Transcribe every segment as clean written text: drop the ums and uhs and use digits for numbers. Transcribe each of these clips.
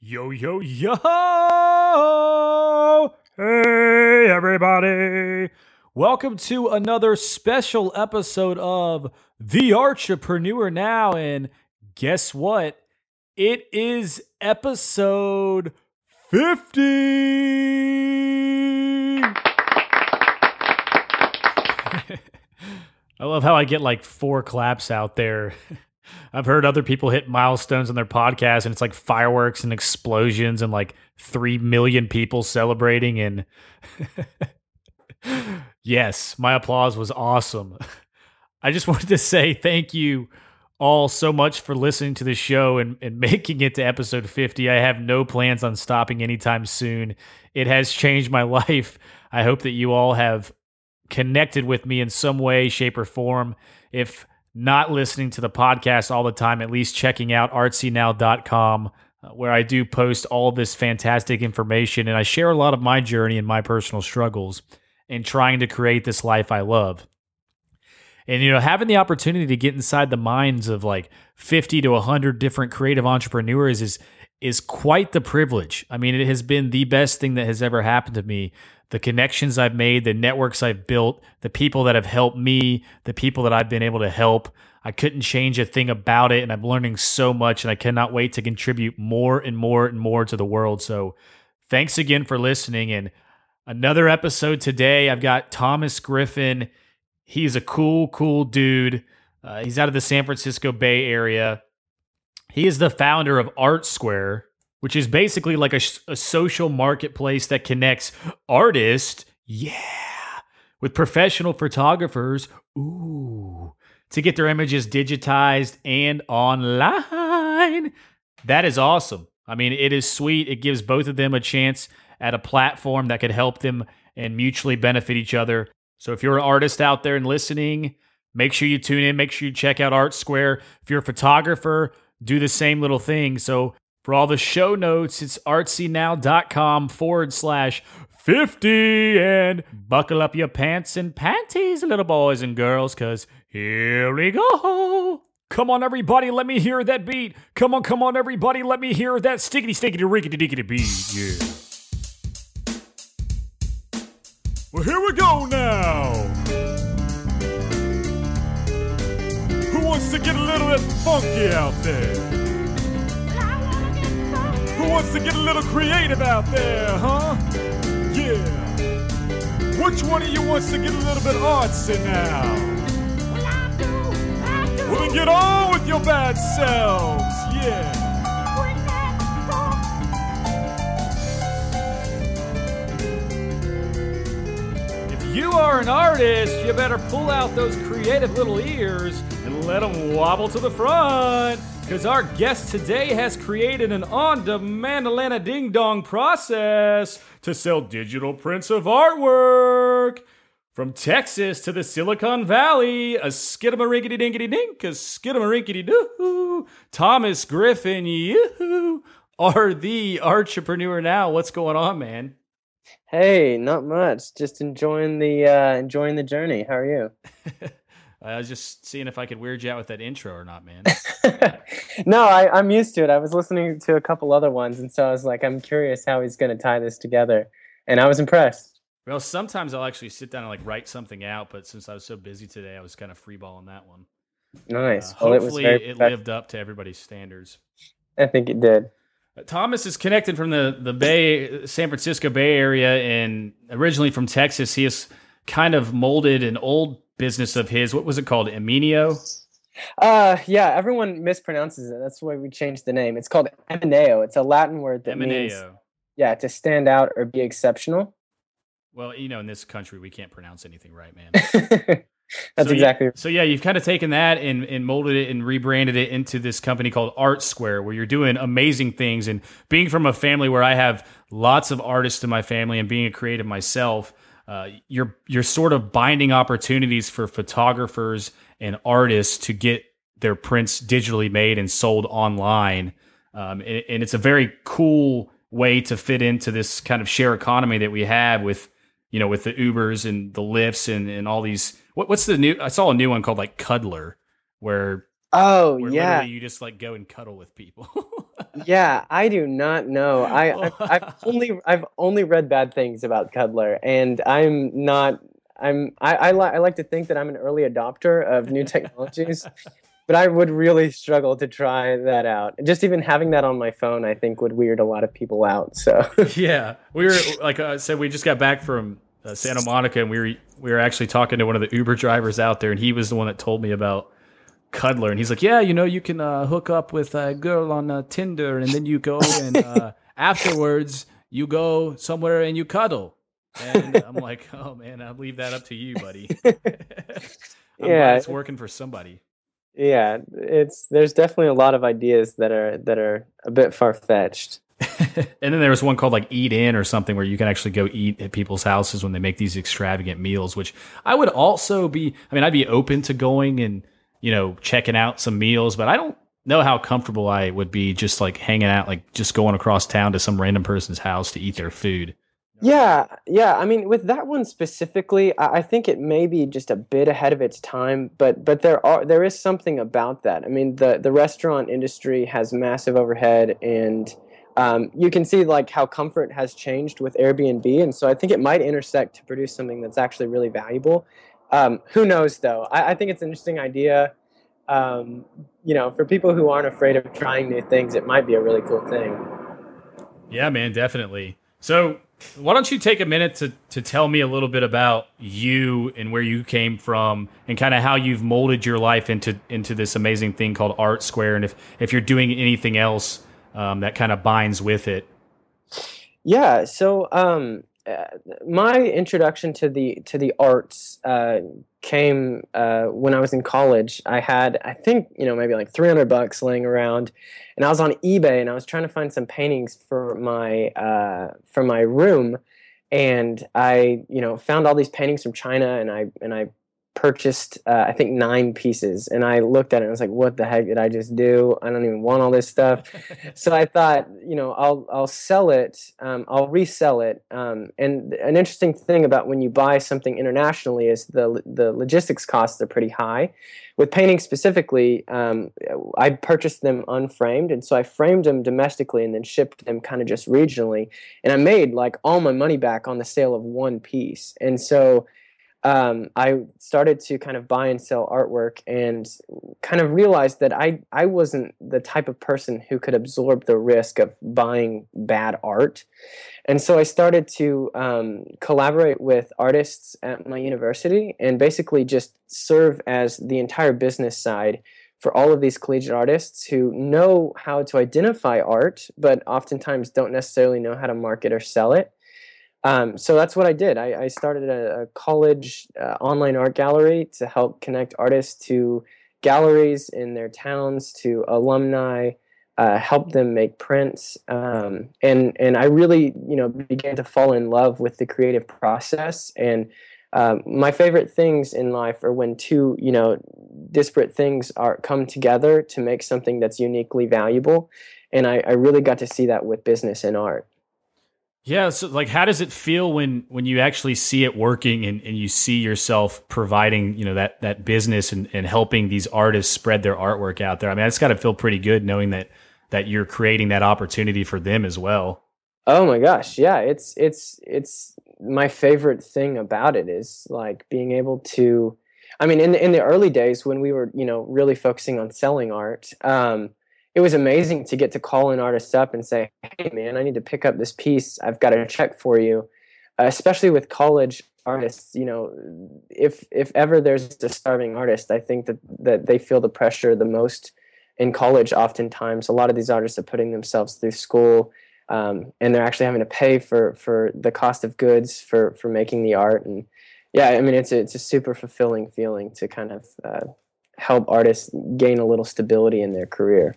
Yo, yo, yo! Hey, everybody! Welcome to another special episode of The Archipreneur Now, and guess what? It is episode 50! I love how I get like four claps out there. I've heard other people hit milestones on their podcast and it's like fireworks and explosions and like 3 million people celebrating. And yes, my applause was awesome. I just wanted to say thank you all so much for listening to the show and making it to episode 50. I have no plans on stopping anytime soon. It has changed my life. I hope that you all have connected with me in some way, shape, or form. If not listening to the podcast all the time, at least checking out artsynow.com, where I do post all this fantastic information and I share a lot of my journey and my personal struggles in trying to create this life I love. And, you know, having the opportunity to get inside the minds of like 50 to 100 different creative entrepreneurs is quite the privilege. I mean, it has been the best thing that has ever happened to me. The connections I've made, the networks I've built, the people that have helped me, the people that I've been able to help. I couldn't change a thing about it, and I'm learning so much, and I cannot wait to contribute more and more and more to the world. So thanks again for listening. And another episode today, I've got Thomas Griffin. He's a cool dude. He's out of the San Francisco Bay Area. He is the founder of ArtSquare, which is basically like a social marketplace that connects artists, with professional photographers, to get their images digitized and online. That is awesome. I mean, it is sweet. It gives both of them a chance at a platform that could help them and mutually benefit each other. So if you're an artist out there and listening, make sure you tune in. Make sure you check out ArtSquare. If you're a photographer, do the same little thing. So for all the show notes, it's artsynow.com/50, and buckle up your pants and panties, little boys and girls, because here we go. Come on, everybody, let me hear that beat. Come on, everybody, let me hear that stickity-stickity-rickety-dickity beat, yeah. Well, here we go now. Who wants to get a little bit funky out there? Who wants to get a little creative out there, huh? Yeah. Which one of you wants to get a little bit artsy now? Well, I do. Well, then get on with your bad selves, yeah. If you are an artist, you better pull out those creative little ears and let them wobble to the front, because our guest today has created an on-demand Atlanta ding-dong process to sell digital prints of artwork. From Texas to the Silicon Valley, a skidamarinkity-dinkity-dink, a skidamarinkity-doo, Thomas Griffin, you are the Archipreneur Now. What's going on, man? Hey, not much. Just enjoying the journey. How are you? I was just seeing if I could weird you out with that intro or not, man. No, I'm used to it. I was listening to a couple other ones, and so I was like, I'm curious how he's going to tie this together. And I was impressed. Well, sometimes I'll actually sit down and like write something out, but since I was so busy today, I was kind of freeballing that one. Nice. Well, hopefully it lived up to everybody's standards. I think it did. Thomas is connected from the San Francisco Bay Area, and originally from Texas. He has kind of molded an old business of his. What was it called? Eminio? Yeah, everyone mispronounces it. That's why we changed the name. It's called Eminio. It's a Latin word that means, to stand out or be exceptional. Well, you know, in this country, we can't pronounce anything right, man. So you've kind of taken that and molded it and rebranded it into this company called ArtSquare, where you're doing amazing things. And being from a family where I have lots of artists in my family and being a creative myself, you're sort of binding opportunities for photographers and artists to get their prints digitally made and sold online. And it's a very cool way to fit into this kind of share economy that we have with the Ubers and the Lyfts and all these. What's the new? I saw a new one called like Cuddler, where literally you just like go and cuddle with people. Yeah, I do not know. I've only read bad things about Cuddler, and I'm not. I like to think that I'm an early adopter of new technologies, but I would really struggle to try that out. Just even having that on my phone, I think, would weird a lot of people out. So yeah, we were, like I said, we just got back from Santa Monica, and we were actually talking to one of the Uber drivers out there, and he was the one that told me about Cuddler, and he's like, yeah, you know, you can hook up with a girl on Tinder, and then you go and afterwards you go somewhere and you cuddle. And I'm like, oh man, I'll leave that up to you, buddy. Yeah, it's working for somebody. Yeah, there's definitely a lot of ideas that are a bit far fetched. And then there was one called like Eat In or something, where you can actually go eat at people's houses when they make these extravagant meals, which I would also be. I mean, I'd be open to going and, you know, checking out some meals, but I don't know how comfortable I would be just like hanging out, like just going across town to some random person's house to eat their food. Yeah. I mean, with that one specifically, I think it may be just a bit ahead of its time, but there is something about that. I mean, the restaurant industry has massive overhead, and you can see like how comfort has changed with Airbnb, and so I think it might intersect to produce something that's actually really valuable. Who knows, though? I think it's an interesting idea. You know, for people who aren't afraid of trying new things, it might be a really cool thing. Yeah, man, definitely. So why don't you take a minute to tell me a little bit about you and where you came from and kind of how you've molded your life into this amazing thing called ArtSquare, and if you're doing anything else that kind of binds with it. Yeah, so my introduction to the arts came when I was in college. I had, I think, you know, maybe like $300 laying around, and I was on eBay, and I was trying to find some paintings for my room, and I, you know, found all these paintings from China, and I purchased I think 9 pieces, and I looked at it and I was like, what the heck did I just do? I don't even want all this stuff. So I thought, you know, I'll sell it, I'll resell it. And an interesting thing about when you buy something internationally is the logistics costs are pretty high. With paintings specifically, I purchased them unframed, and so I framed them domestically and then shipped them kind of just regionally, and I made like all my money back on the sale of one piece. And so I started to kind of buy and sell artwork, and kind of realized that I wasn't the type of person who could absorb the risk of buying bad art. And so I started to collaborate with artists at my university and basically just serve as the entire business side for all of these collegiate artists who know how to identify art, but oftentimes don't necessarily know how to market or sell it. So that's what I did. I started a college online art gallery to help connect artists to galleries in their towns, to alumni, help them make prints. And I really, you know, began to fall in love with the creative process. And my favorite things in life are when two, you know, disparate things come together to make something that's uniquely valuable. And I really got to see that with business and art. Yeah, so like, how does it feel when you actually see it working and you see yourself providing, you know, that business and helping these artists spread their artwork out there? I mean, it's got to feel pretty good knowing that you're creating that opportunity for them as well. Oh my gosh, yeah, it's my favorite thing about it is like being able to. I mean, in the early days when we were, you know, really focusing on selling art, it was amazing to get to call an artist up and say, hey, man, I need to pick up this piece. I've got a check for you, especially with college artists. You know, if ever there's a starving artist, I think that they feel the pressure the most in college. Oftentimes, a lot of these artists are putting themselves through school, and they're actually having to pay for the cost of goods for making the art. And yeah, I mean, it's a super fulfilling feeling to kind of help artists gain a little stability in their career.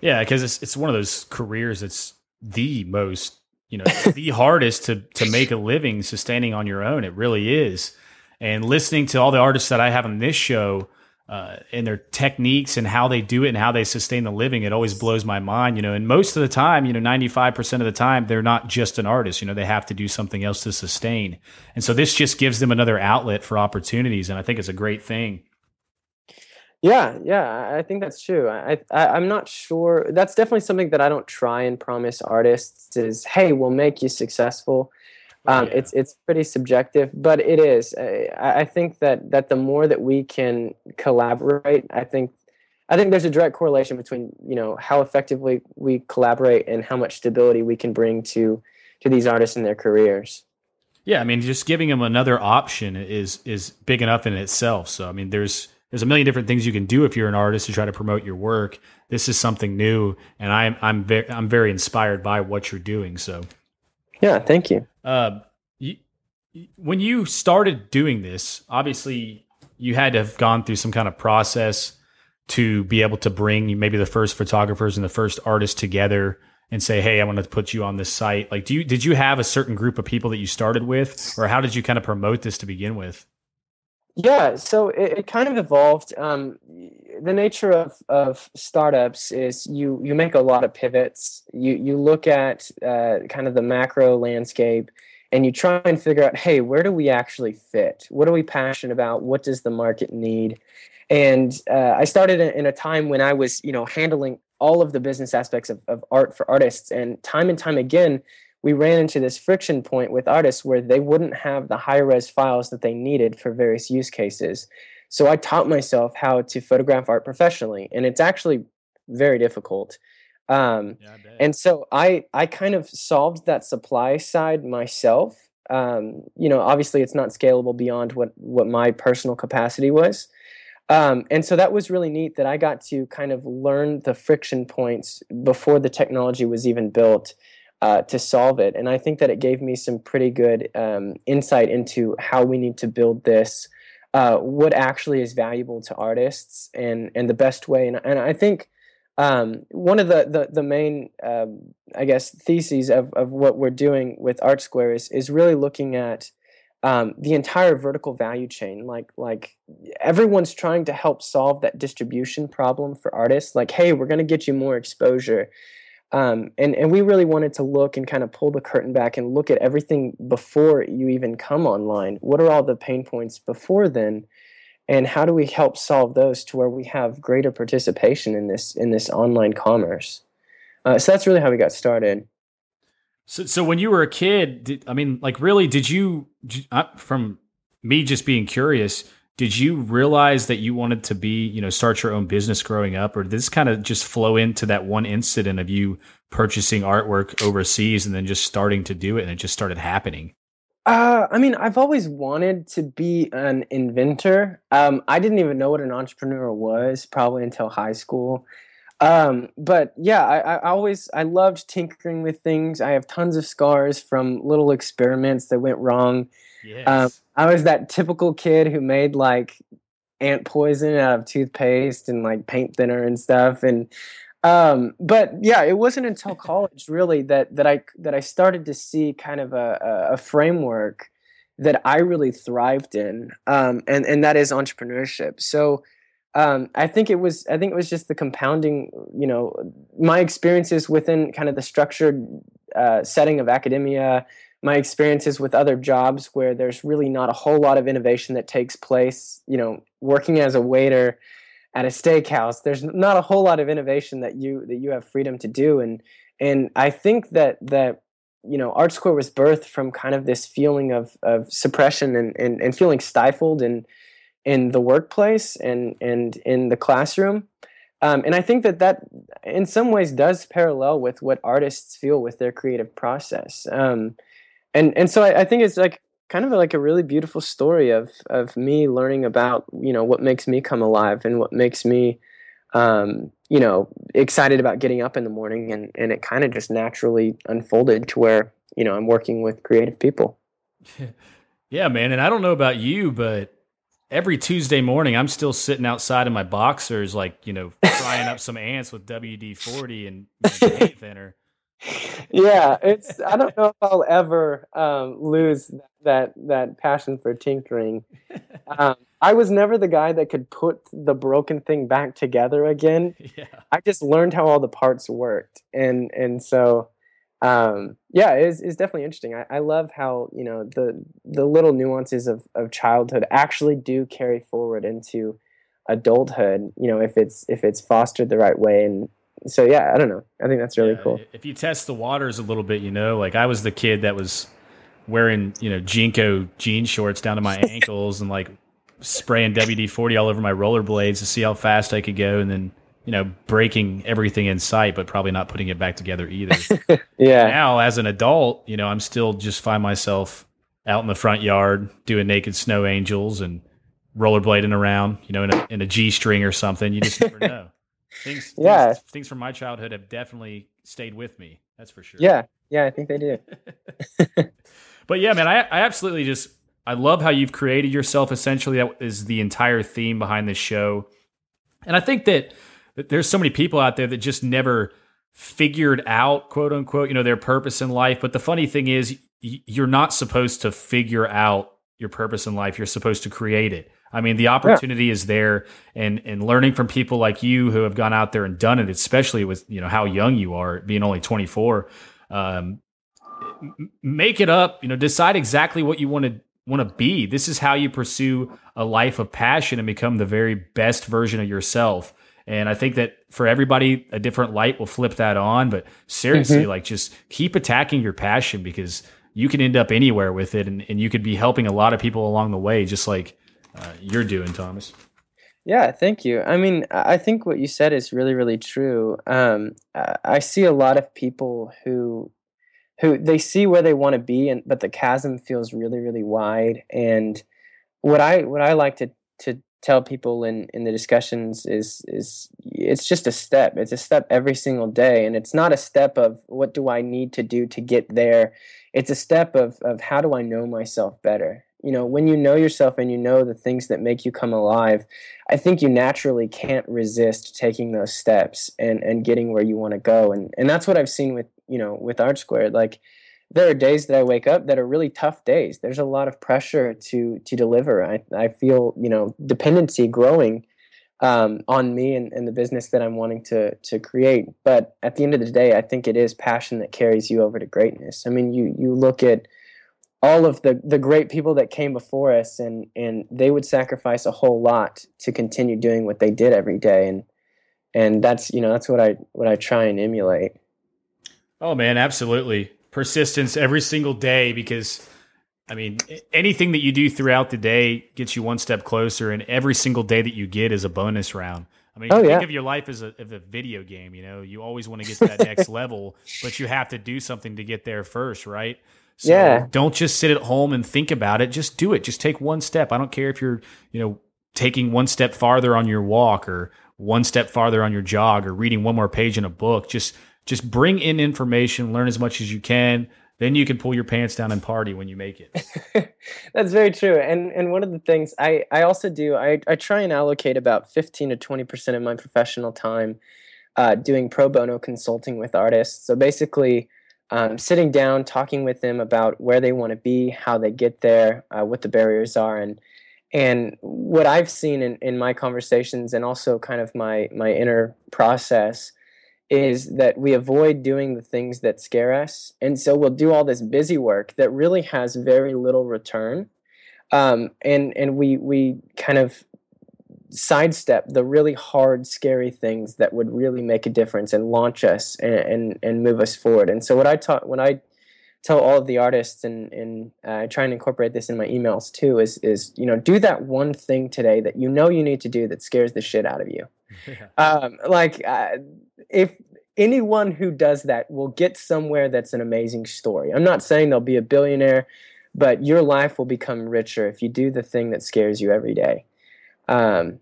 Yeah, because it's one of those careers that's the most, you know, the hardest to make a living sustaining on your own. It really is. And listening to all the artists that I have on this show and their techniques and how they do it and how they sustain the living, it always blows my mind, you know. And most of the time, you know, 95% of the time, they're not just an artist. You know, they have to do something else to sustain. And so this just gives them another outlet for opportunities. And I think it's a great thing. Yeah, I think that's true. I'm not sure. That's definitely something that I don't try and promise artists is, hey, we'll make you successful. It's pretty subjective, but it is. I think that the more that we can collaborate, I think there's a direct correlation between, you know, how effectively we collaborate and how much stability we can bring to these artists in their careers. Yeah, I mean, just giving them another option is big enough in itself. So, I mean, there's a million different things you can do if you're an artist to try to promote your work. This is something new, and I'm very inspired by what you're doing. So, yeah, thank you. When you started doing this, obviously you had to have gone through some kind of process to be able to bring maybe the first photographers and the first artists together and say, hey, I want to put you on this site. Like, did you have a certain group of people that you started with, or how did you kind of promote this to begin with? Yeah, so it kind of evolved. The nature of startups is you make a lot of pivots. You look at kind of the macro landscape, and you try and figure out, hey, where do we actually fit? What are we passionate about? What does the market need? And I started in a time when I was, you know, handling all of the business aspects of art for artists. And time again, we ran into this friction point with artists where they wouldn't have the high-res files that they needed for various use cases. So I taught myself how to photograph art professionally, and it's actually very difficult. Yeah, and so I kind of solved that supply side myself. You know, obviously it's not scalable beyond what my personal capacity was. And so that was really neat that I got to kind of learn the friction points before the technology was even built to solve it. And I think that it gave me some pretty good insight into how we need to build this, what actually is valuable to artists and the best way. And I think one of the main, I guess, theses of what we're doing with ArtSquare is really looking at the entire vertical value chain. Like everyone's trying to help solve that distribution problem for artists. Like, hey, we're going to get you more exposure. And we really wanted to look and kind of pull the curtain back and look at everything before you even come online. What are all the pain points before then? And how do we help solve those to where we have greater participation in this online commerce? So that's really how we got started. So when you were a kid, from me just being curious, did you realize that you wanted to be, you know, start your own business growing up, or did this kind of just flow into that one incident of you purchasing artwork overseas and then just starting to do it and it just started happening? I've always wanted to be an inventor. I didn't even know what an entrepreneur was probably until high school. But yeah, I loved tinkering with things. I have tons of scars from little experiments that went wrong. Yes. I was that typical kid who made like ant poison out of toothpaste and like paint thinner and stuff. And but yeah, it wasn't until college really that I started to see kind of a framework that I really thrived in, and that is entrepreneurship. So I think it was just the compounding, you know, my experiences within kind of the structured setting of academia, my experiences with other jobs where there's really not a whole lot of innovation that takes place, you know, working as a waiter at a steakhouse, there's not a whole lot of innovation that you have freedom to do. And I think that you know, ArtSquare was birthed from kind of this feeling of suppression and feeling stifled in the workplace and in the classroom. And I think that in some ways does parallel with what artists feel with their creative process. And so I think it's like kind of like a really beautiful story of me learning about, you know, what makes me come alive and what makes me, you know, excited about getting up in the morning. And it kind of just naturally unfolded to where, you know, I'm working with creative people. Yeah, man. And I don't know about you, but every Tuesday morning, I'm still sitting outside in my boxers, like, you know, frying up some ants with WD-40 and paint thinner. Yeah, it's. I don't know if I'll ever lose that passion for tinkering. I was never the guy that could put the broken thing back together again. Yeah. I just learned how all the parts worked, and so yeah, it's definitely interesting. I love how, you know, the little nuances of childhood actually do carry forward into adulthood, you know, if it's fostered the right way. And so, yeah, I don't know. I think that's really cool. If you test the waters a little bit, you know, like I was the kid that was wearing, you know, Jinko jean shorts down to my ankles and like spraying WD-40 all over my rollerblades to see how fast I could go. And then, you know, breaking everything in sight, but probably not putting it back together either. Yeah. Now as an adult, you know, I'm still just find myself out in the front yard doing naked snow angels and rollerblading around, you know, in a G-string or something. You just never know. Things from my childhood have definitely stayed with me. That's for sure. Yeah. Yeah. I think they do. But yeah, man, I absolutely I love how you've created yourself. Essentially, that is the entire theme behind this show. And I think that there's so many people out there that just never figured out, quote unquote, you know, their purpose in life. But the funny thing is you're not supposed to figure out your purpose in life. You're supposed to create it. I mean, the opportunity is there, and learning from people like you who have gone out there and done it, especially with, you know, how young you are, being only 24, make it up, you know, decide exactly what you want to be. This is how you pursue a life of passion and become the very best version of yourself. And I think that for everybody, a different light will flip that on, but seriously, like just keep attacking your passion, because you can end up anywhere with it. And you could be helping a lot of people along the way, just like you're doing, Thomas. Yeah, thank you. I mean, I think what you said is really, really true. I see a lot of people who they see where they want to be, but the chasm feels really, really wide. And what I like to tell people in the discussions is it's just a step. It's a step every single day. And it's not a step of what do I need to do to get there? It's a step of how do I know myself better? You know, when you know yourself and you know the things that make you come alive, I think you naturally can't resist taking those steps and getting where you want to go. And that's what I've seen with, you know, with ArtSquare. Like, there are days that I wake up that are really tough days. There's a lot of pressure to deliver. I feel, you know, dependency growing on me and the business that I'm wanting to create. But at the end of the day, I think it is passion that carries you over to greatness. I mean, you look at all of the great people that came before us, and they would sacrifice a whole lot to continue doing what they did every day. And that's, you know, that's what I try and emulate. Oh man, absolutely. Persistence every single day, because I mean, anything that you do throughout the day gets you one step closer, and every single day that you get is a bonus round. I mean, think of your life as a video game, you know, you always want to get to that next level, but you have to do something to get there first, right? So don't just sit at home and think about it. Just do it. Just take one step. I don't care if you're, you know, taking one step farther on your walk or one step farther on your jog or reading one more page in a book. Just bring in information, learn as much as you can. Then you can pull your pants down and party when you make it. That's very true. And one of the things I also do, I try and allocate about 15 to 20% of my professional time doing pro bono consulting with artists. So basically sitting down, talking with them about where they want to be, how they get there, what the barriers are. And what I've seen in my conversations and also kind of my inner process is that we avoid doing the things that scare us. And so we'll do all this busy work that really has very little return. And we kind of sidestep the really hard, scary things that would really make a difference and launch us and move us forward. And so when I tell all of the artists, and I try and incorporate this in my emails too, is, you know, do that one thing today that you know you need to do that scares the shit out of you. If anyone who does that will get somewhere, that's an amazing story. I'm not saying they'll be a billionaire, but your life will become richer if you do the thing that scares you every day. And,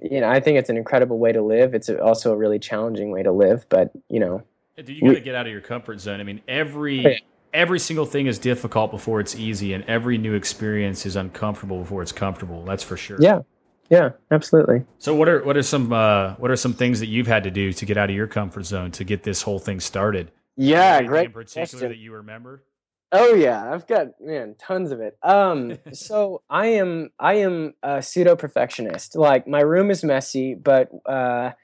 you know, I think it's an incredible way to live. It's also a really challenging way to live, but, you know. You got to get out of your comfort zone. I mean, every single thing is difficult before it's easy, and every new experience is uncomfortable before it's comfortable. That's for sure. Yeah. Yeah, absolutely. So what are some things that you've had to do to get out of your comfort zone to get this whole thing started? Yeah, great. In particular question that you remember? Oh yeah, I've got tons of it. So I am a pseudo perfectionist. Like, my room is messy, but I'm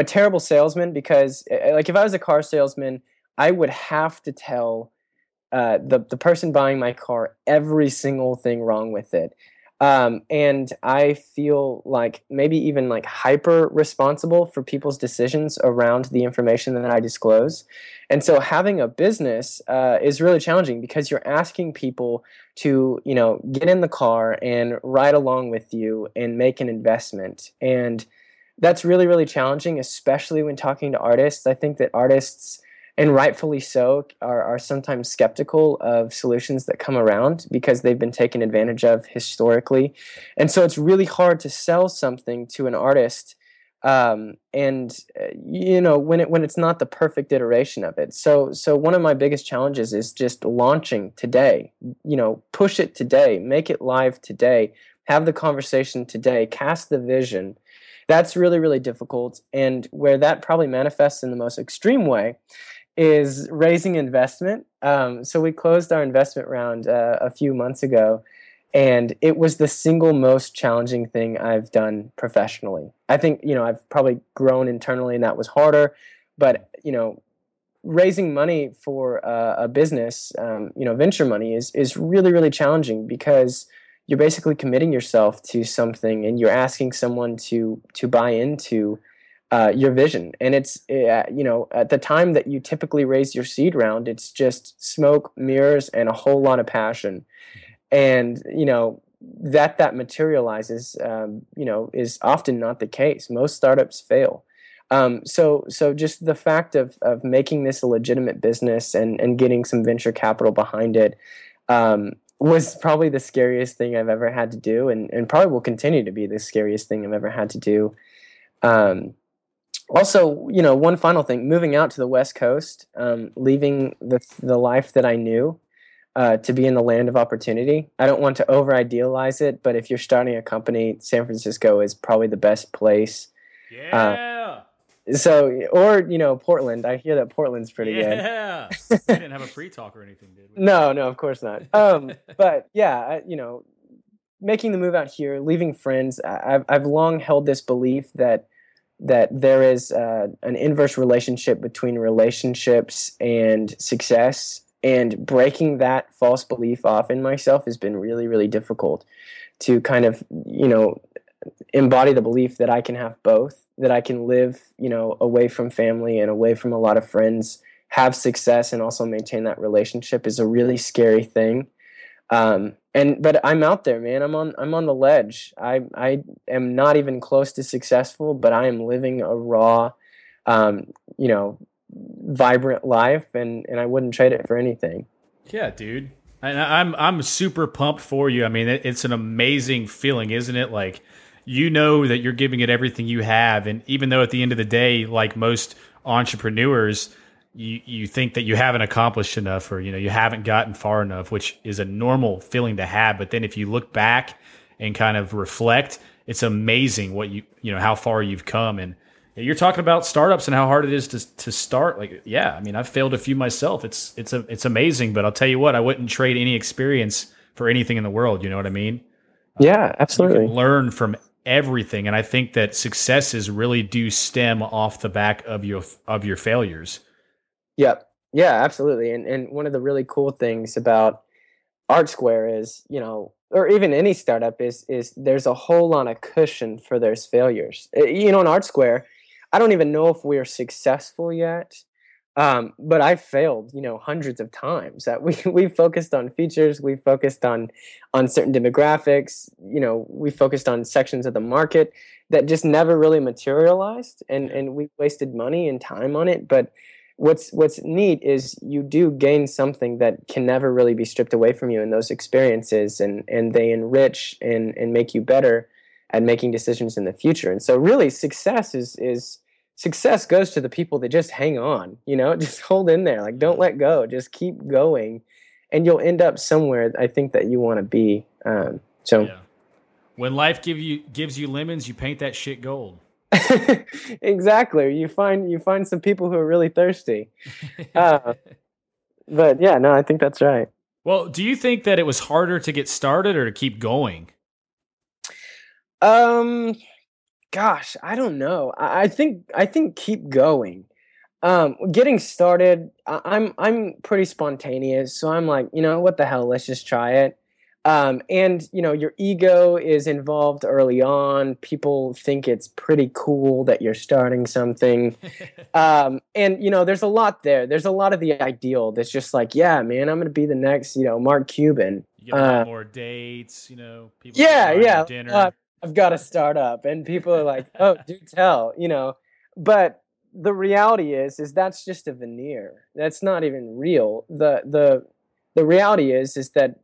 a terrible salesman, because like if I was a car salesman, I would have to tell the person buying my car every single thing wrong with it. And I feel like maybe even like hyper responsible for people's decisions around the information that I disclose. And so having a business is really challenging because you're asking people to, you know, get in the car and ride along with you and make an investment. And that's really, really challenging, especially when talking to artists. I think that artists, and rightfully so, are sometimes skeptical of solutions that come around because they've been taken advantage of historically. And so it's really hard to sell something to an artist, and you know, when it's not the perfect iteration of it. So one of my biggest challenges is just launching today. You know, push it today, make it live today, have the conversation today, cast the vision. That's really, really difficult. And where that probably manifests in the most extreme way is raising investment. So we closed our investment round a few months ago, and it was the single most challenging thing I've done professionally. I think, you know, I've probably grown internally and that was harder, but, you know, raising money for a business, you know, venture money is really, really challenging because you're basically committing yourself to something and you're asking someone to buy into your vision. And it's, you know, at the time that you typically raise your seed round, it's just smoke, mirrors, and a whole lot of passion. And, you know, that materializes, you know, is often not the case. Most startups fail. So just the fact of making this a legitimate business and getting some venture capital behind it, was probably the scariest thing I've ever had to do, and probably will continue to be the scariest thing I've ever had to do. Also, you know, one final thing, moving out to the West Coast, leaving the life that I knew to be in the land of opportunity. I don't want to over-idealize it, but if you're starting a company, San Francisco is probably the best place. Yeah. Or, you know, Portland. I hear that Portland's pretty good. Yeah. We didn't have a free talk or anything, did we? No, of course not. But yeah, you know, making the move out here, leaving friends. I've long held this belief that there is an inverse relationship between relationships and success, and breaking that false belief off in myself has been really, really difficult to kind of, you know, embody the belief that I can have both, that I can live, you know, away from family and away from a lot of friends, have success and also maintain that relationship is a really scary thing. But I'm out there, man. I'm on the ledge. I am not even close to successful, but I am living a raw, you know, vibrant life, and I wouldn't trade it for anything. Yeah, dude. And I'm super pumped for you. I mean, it's an amazing feeling, isn't it? Like, you know that you're giving it everything you have. And even though at the end of the day, like most entrepreneurs, you think that you haven't accomplished enough, or, you know, you haven't gotten far enough, which is a normal feeling to have. But then if you look back and kind of reflect, it's amazing what you know, how far you've come. And you're talking about startups and how hard it is to start. Like, yeah, I mean, I've failed a few myself. It's amazing, but I'll tell you what, I wouldn't trade any experience for anything in the world. You know what I mean? Yeah, absolutely. You can learn from everything, and I think that successes really do stem off the back of your failures. Yep. Yeah, absolutely. And one of the really cool things about ArtSquare is, you know, or even any startup is there's a whole lot of cushion for those failures. You know, in ArtSquare, I don't even know if we are successful yet, but I failed, you know, hundreds of times. That we focused on features, we focused on certain demographics, you know, we focused on sections of the market that just never really materialized, and we wasted money and time on it. But what's neat is you do gain something that can never really be stripped away from you in those experiences, and they enrich and make you better at making decisions in the future. And so really success is success goes to the people that just hang on, you know, just hold in there. Like, don't let go, just keep going, and you'll end up somewhere I think that you want to be. Yeah. When life gives you lemons, you paint that shit gold. Exactly. You find some people who are really thirsty. But yeah, no, I think that's right. Well, do you think that it was harder to get started or to keep going? Gosh, I don't know. I think keep going. Getting started, I'm pretty spontaneous, so I'm like, you know, what the hell, let's just try it. And, you know, your ego is involved early on. People think it's pretty cool that you're starting something. And, you know, there's a lot there. There's a lot of the ideal that's just like, yeah, man, I'm going to be the next, you know, Mark Cuban. You get a lot more dates, you know. People dinner. I've got to start up. And people are like, oh, do tell, you know. But the reality is that's just a veneer. That's not even real. The reality is that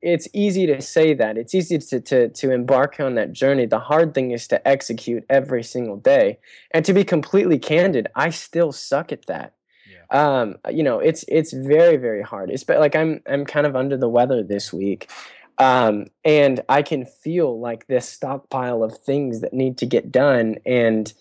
it's easy to say that. It's easy to embark on that journey. The hard thing is to execute every single day. And to be completely candid, I still suck at that. Yeah. You know, it's very, very hard. It's like I'm kind of under the weather this week. And I can feel like this stockpile of things that need to get done. And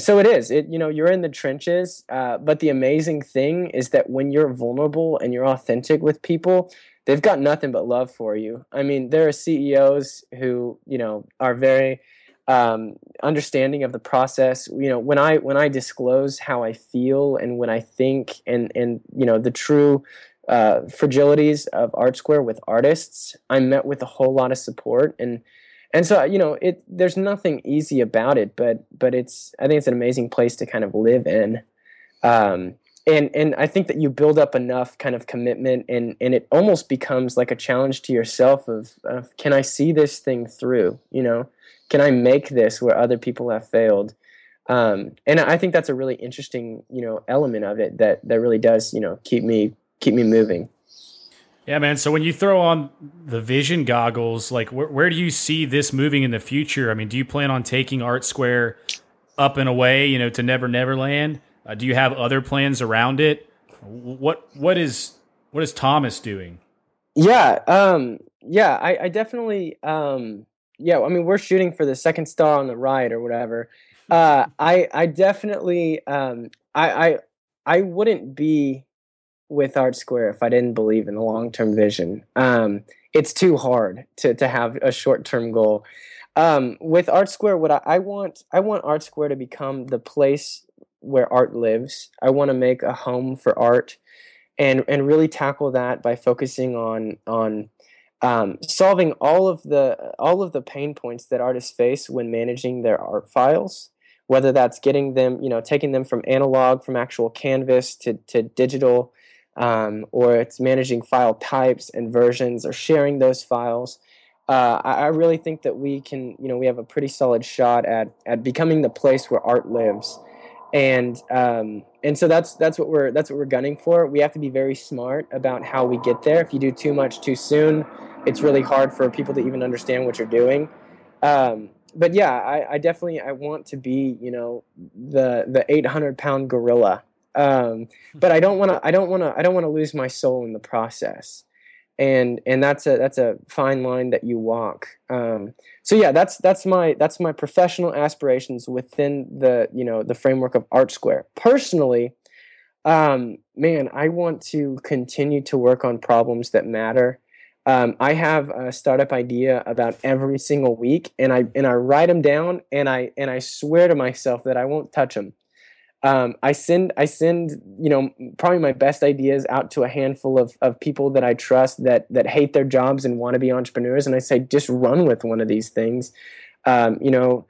so it is. You know, you're in the trenches. But the amazing thing is that when you're vulnerable and you're authentic with people, they've got nothing but love for you. I mean, there are CEOs who, you know, are very understanding of the process. You know, when I disclose how I feel and when I think and you know, the true fragilities of ArtSquare with artists, I'm met with a whole lot of support. And so, you know, there's nothing easy about it, but I think it's an amazing place to kind of live in. And I think that you build up enough kind of commitment and it almost becomes like a challenge to yourself of can I see this thing through, you know? Can I make this where other people have failed? And I think that's a really interesting, you know, element of it that really does, you know, keep me moving. Yeah, man. So when you throw on the vision goggles, like where do you see this moving in the future? I mean, do you plan on taking ArtSquare up and away, you know, to Never Never Land? Do you have other plans around it? What is Thomas doing? Yeah, I definitely, I mean, we're shooting for the second star on the ride or whatever. I definitely, I wouldn't be with ArtSquare if I didn't believe in the long-term vision. It's too hard to have a short-term goal. With ArtSquare, what I want ArtSquare to become the place where art lives. I want to make a home for art and really tackle that by focusing on solving all of the pain points that artists face when managing their art files, whether that's getting them, you know, taking them from analog, from actual canvas to digital, or it's managing file types and versions or sharing those files. I really think that we can, you know, we have a pretty solid shot at becoming the place where art lives. And so that's what we're gunning for. We have to be very smart about how we get there. If you do too much too soon, it's really hard for people to even understand what you're doing. But yeah, I definitely want to be, you know, the 800-pound gorilla. But I don't want to lose my soul in the process. And that's a fine line that you walk. So yeah, that's my professional aspirations within the, you know, the framework of ArtSquare. Personally, man, I want to continue to work on problems that matter. I have a startup idea about every single week, and I write them down, and I swear to myself that I won't touch them. I send, you know, probably my best ideas out to a handful of people that I trust that hate their jobs and want to be entrepreneurs. And I say, just run with one of these things. You know,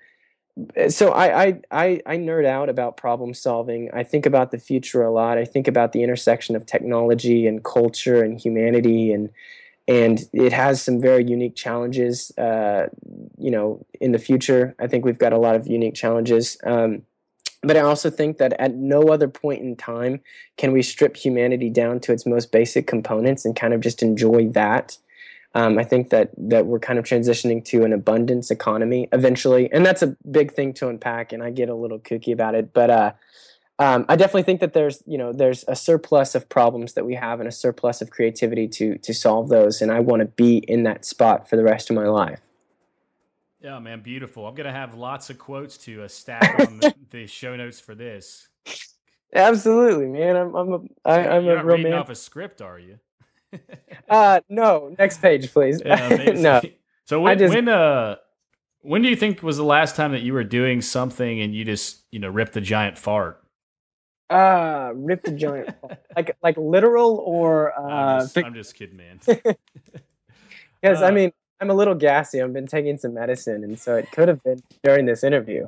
so I nerd out about problem solving. I think about the future a lot. I think about the intersection of technology and culture and humanity, and it has some very unique challenges, you know, in the future. I think we've got a lot of unique challenges, but I also think that at no other point in time can we strip humanity down to its most basic components and kind of just enjoy that. I think that we're kind of transitioning to an abundance economy eventually, and that's a big thing to unpack, and I get a little kooky about it. But I definitely think that there's a surplus of problems that we have and a surplus of creativity to solve those, and I want to be in that spot for the rest of my life. Yeah, man, beautiful. I'm going to have lots of quotes to stack on the show notes for this. Absolutely, man. I'm a romantic. You're not reading off a script, are you? No. Next page, please. Yeah, no. So when do you think was the last time that you were doing something and you just, you know, ripped a giant fart? Ripped a giant fart. Like literal or... I'm just kidding, man. Yes, I mean, I'm a little gassy. I've been taking some medicine, and so it could have been during this interview.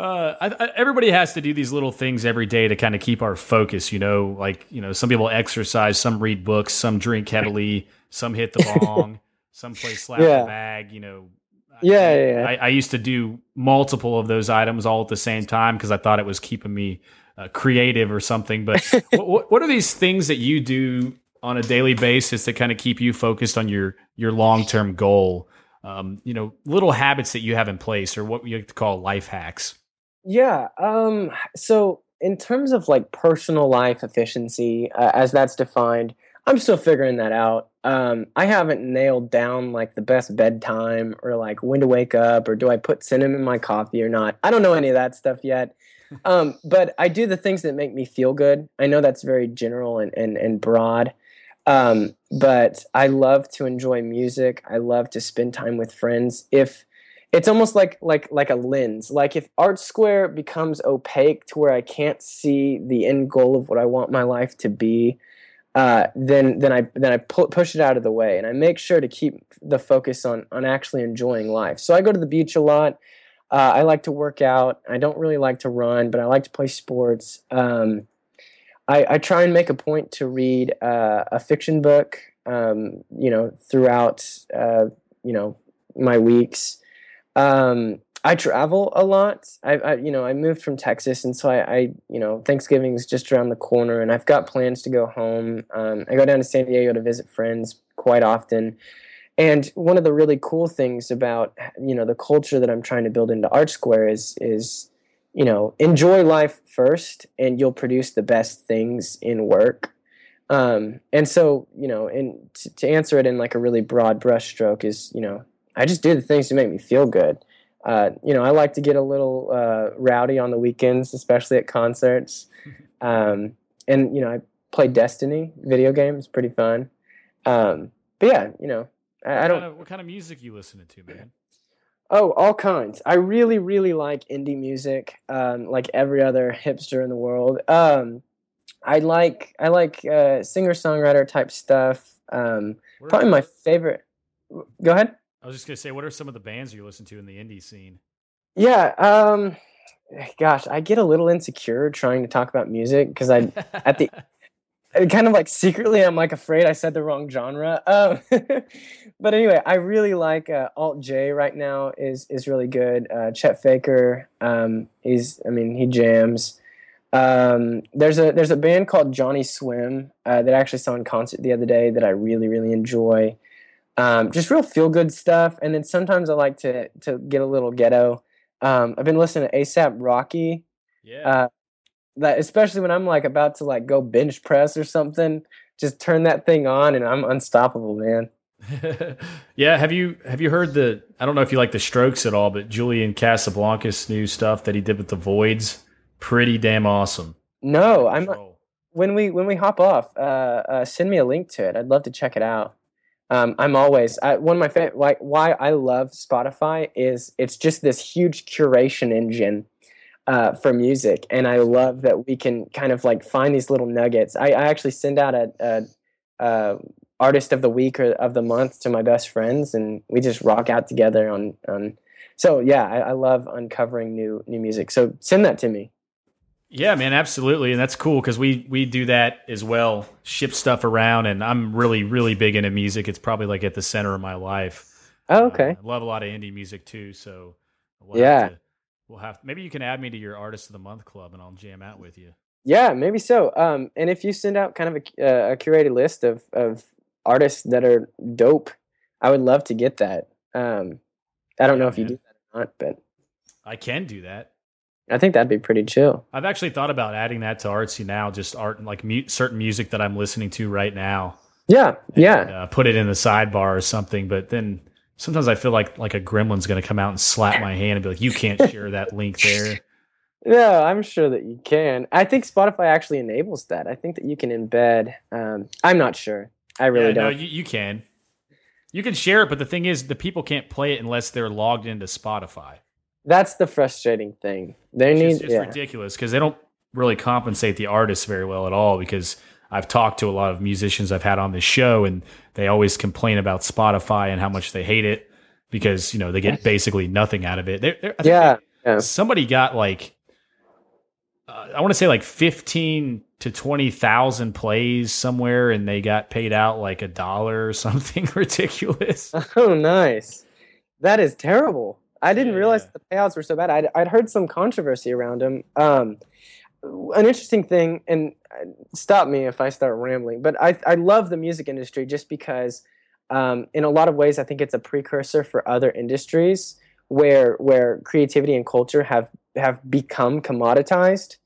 Everybody has to do these little things every day to kind of keep our focus, you know, like, you know, some people exercise, some read books, some drink heavily, some hit the bong, some play slap the bag, you know. I used to do multiple of those items all at the same time because I thought it was keeping me creative or something. But what are these things that you do on a daily basis that kind of keep you focused on your long-term goal? You know, little habits that you have in place, or what you like to call life hacks. Yeah. So in terms of like personal life efficiency, as that's defined, I'm still figuring that out. I haven't nailed down like the best bedtime or like when to wake up, or do I put cinnamon in my coffee or not? I don't know any of that stuff yet. But I do the things that make me feel good. I know that's very general and broad. But I love to enjoy music. I love to spend time with friends. If it's almost like a lens, like if ArtSquare becomes opaque to where I can't see the end goal of what I want my life to be, then I push it out of the way, and I make sure to keep the focus on actually enjoying life. So I go to the beach a lot. I like to work out. I don't really like to run, but I like to play sports. I try and make a point to read a fiction book, you know, throughout, you know, my weeks. I travel a lot. I moved from Texas, and so I you know, Thanksgiving's just around the corner, and I've got plans to go home. I go down to San Diego to visit friends quite often. And one of the really cool things about, you know, the culture that I'm trying to build into ArtSquare is you know, enjoy life first, and you'll produce the best things in work. And so, you know, and to answer it in like a really broad brushstroke is, you know, I just do the things to make me feel good. You know, I like to get a little rowdy on the weekends, especially at concerts. And, you know, I play Destiny video games, pretty fun. But yeah, you know, What kind of music are you listening to, man? Oh, all kinds. I really, really like indie music, like every other hipster in the world. I like singer-songwriter type stuff. Probably my favorite. Go ahead. I was just gonna say, what are some of the bands you listen to in the indie scene? Yeah. Gosh, I get a little insecure trying to talk about music because kind of like secretly, I'm like afraid I said the wrong genre. But anyway, I really like Alt-J right now is really good. Chet Faker, he jams. There's a band called Johnny Swim that I actually saw in concert the other day that I really, really enjoy. Just real feel-good stuff. And then sometimes I like to get a little ghetto. I've been listening to A$AP Rocky. Yeah. That especially when I'm like about to like go bench press or something, just turn that thing on and I'm unstoppable, man. Yeah. Have you heard I don't know if you like The Strokes at all, but Julian Casablancas' new stuff that he did with The Voids, pretty damn awesome. No, I'm not. When we hop off, send me a link to it. I'd love to check it out. One of my favorite, like why I love Spotify is it's just this huge curation engine for music, and I love that we can kind of like find these little nuggets. I actually send out a artist of the week or of the month to my best friends, and we just rock out together on. So yeah, I love uncovering new music. So send that to me. Yeah, man, absolutely, and that's cool because we do that as well. Ship stuff around, and I'm really, really big into music. It's probably like at the center of my life. Oh, okay. I love a lot of indie music too. So yeah. Maybe you can add me to your Artist of the Month club and I'll jam out with you. Yeah, maybe so. And if you send out kind of a curated list of artists that are dope, I would love to get that. I don't know if you do that or not, but I can do that. I think that'd be pretty chill. I've actually thought about adding that to Artsy now, just art and like certain music that I'm listening to right now. Yeah, put it in the sidebar or something, but then sometimes I feel like a gremlin's going to come out and slap my hand and be like, you can't share that link there. Yeah, I'm sure that you can. I think Spotify actually enables that. I think that you can embed. I'm not sure. I really don't. No, you can. You can share it, but the thing is the people can't play it unless they're logged into Spotify. That's the frustrating thing. It's ridiculous because they don't really compensate the artists very well at all because I've talked to a lot of musicians I've had on this show, and they always complain about Spotify and how much they hate it because, you know, they get basically nothing out of it. I think somebody got like, I want to say like 15 to 20,000 plays somewhere, and they got paid out like $1 or something ridiculous. Oh, nice. That is terrible. I didn't realize the payouts were so bad. I'd heard some controversy around them. An interesting thing, and stop me if I start rambling, but I love the music industry just because in a lot of ways I think it's a precursor for other industries where creativity and culture have become commoditized.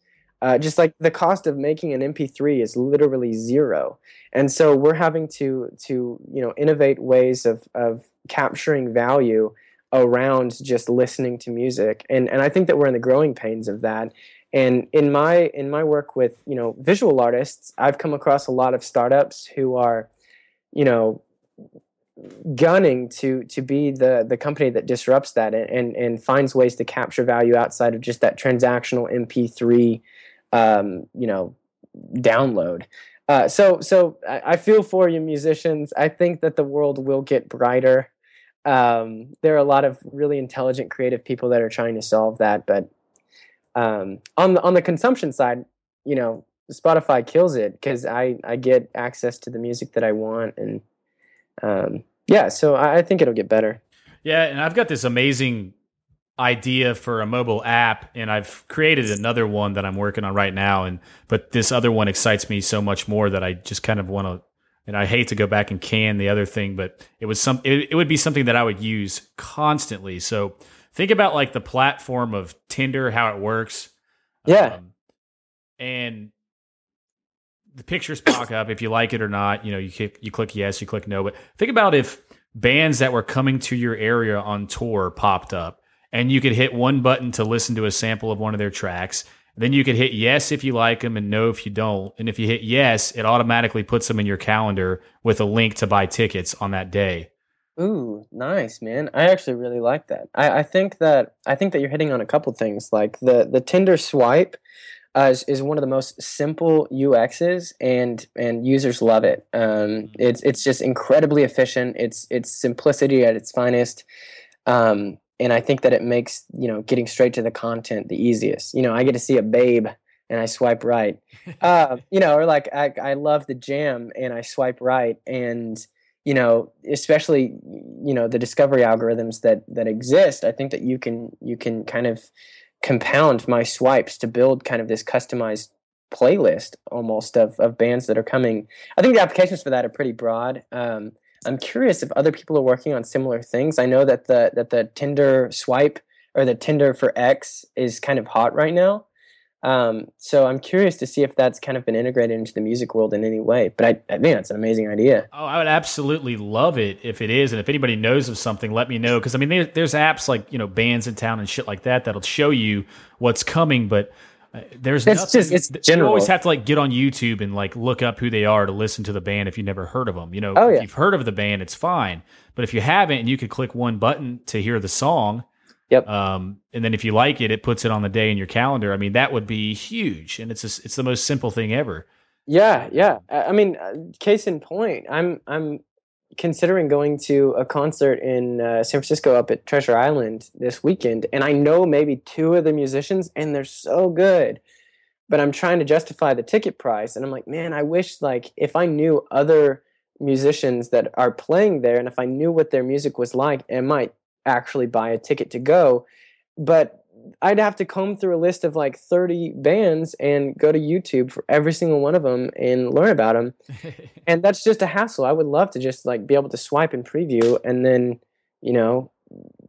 Just like the cost of making an MP3 is literally zero. And so we're having to you know, innovate ways of capturing value around just listening to music. And I think that we're in the growing pains of that. And in my work with, you know, visual artists, I've come across a lot of startups who are, you know, gunning to be the company that disrupts that and finds ways to capture value outside of just that transactional MP3, you know, download. So I feel for you musicians. I think that the world will get brighter. There are a lot of really intelligent, creative people that are trying to solve that. But on the consumption side, you know, Spotify kills it because I get access to the music that I want. And so I think it'll get better. Yeah, and I've got this amazing idea for a mobile app, and I've created another one that I'm working on right now. But this other one excites me so much more that I just kind of want to. And I hate to go back and can the other thing, but it would be something that I would use constantly. So think about like the platform of Tinder, how it works. Yeah. And the pictures pop up if you like it or not. You know, you click yes, you click no. But think about if bands that were coming to your area on tour popped up, and you could hit one button to listen to a sample of one of their tracks. Then you could hit yes if you like them and no if you don't. And if you hit yes, it automatically puts them in your calendar with a link to buy tickets on that day. Ooh, nice, man. I actually really like that. I think that you're hitting on a couple things. Like the Tinder swipe is one of the most simple UXs, and users love it. It's just incredibly efficient. It's simplicity at its finest. And I think that it makes, you know, getting straight to the content the easiest. You know, I get to see a babe and I swipe right. You know, or like I love the jam and I swipe right. And, you know, especially, you know, the discovery algorithms that exist, I think that you can kind of compound my swipes to build kind of this customized playlist almost of bands that are coming. I think the applications for that are pretty broad. I'm curious if other people are working on similar things. I know that the Tinder swipe or the Tinder for X is kind of hot right now. So I'm curious to see if that's kind of been integrated into the music world in any way. But I mean, it's an amazing idea. Oh, I would absolutely love it if it is. And if anybody knows of something, let me know. Because I mean, there's apps like, you know, Bands in Town and shit like that that'll show you what's coming. But you always have to like get on YouTube and like look up who they are to listen to the band if you've never heard of them. You know, if you've heard of the band, it's fine. But if you haven't, and you could click one button to hear the song. Yep. And then if you like it, it puts it on the day in your calendar. I mean, that would be huge, and it's the most simple thing ever. Yeah, yeah. I mean, case in point, I'm considering going to a concert in San Francisco up at Treasure Island this weekend, and I know maybe two of the musicians, and they're so good, but I'm trying to justify the ticket price, and I'm like, man, I wish like if I knew other musicians that are playing there, and if I knew what their music was like, I might actually buy a ticket to go, but I'd have to comb through a list of like 30 bands and go to YouTube for every single one of them and learn about them. And that's just a hassle. I would love to just like be able to swipe and preview and then, you know,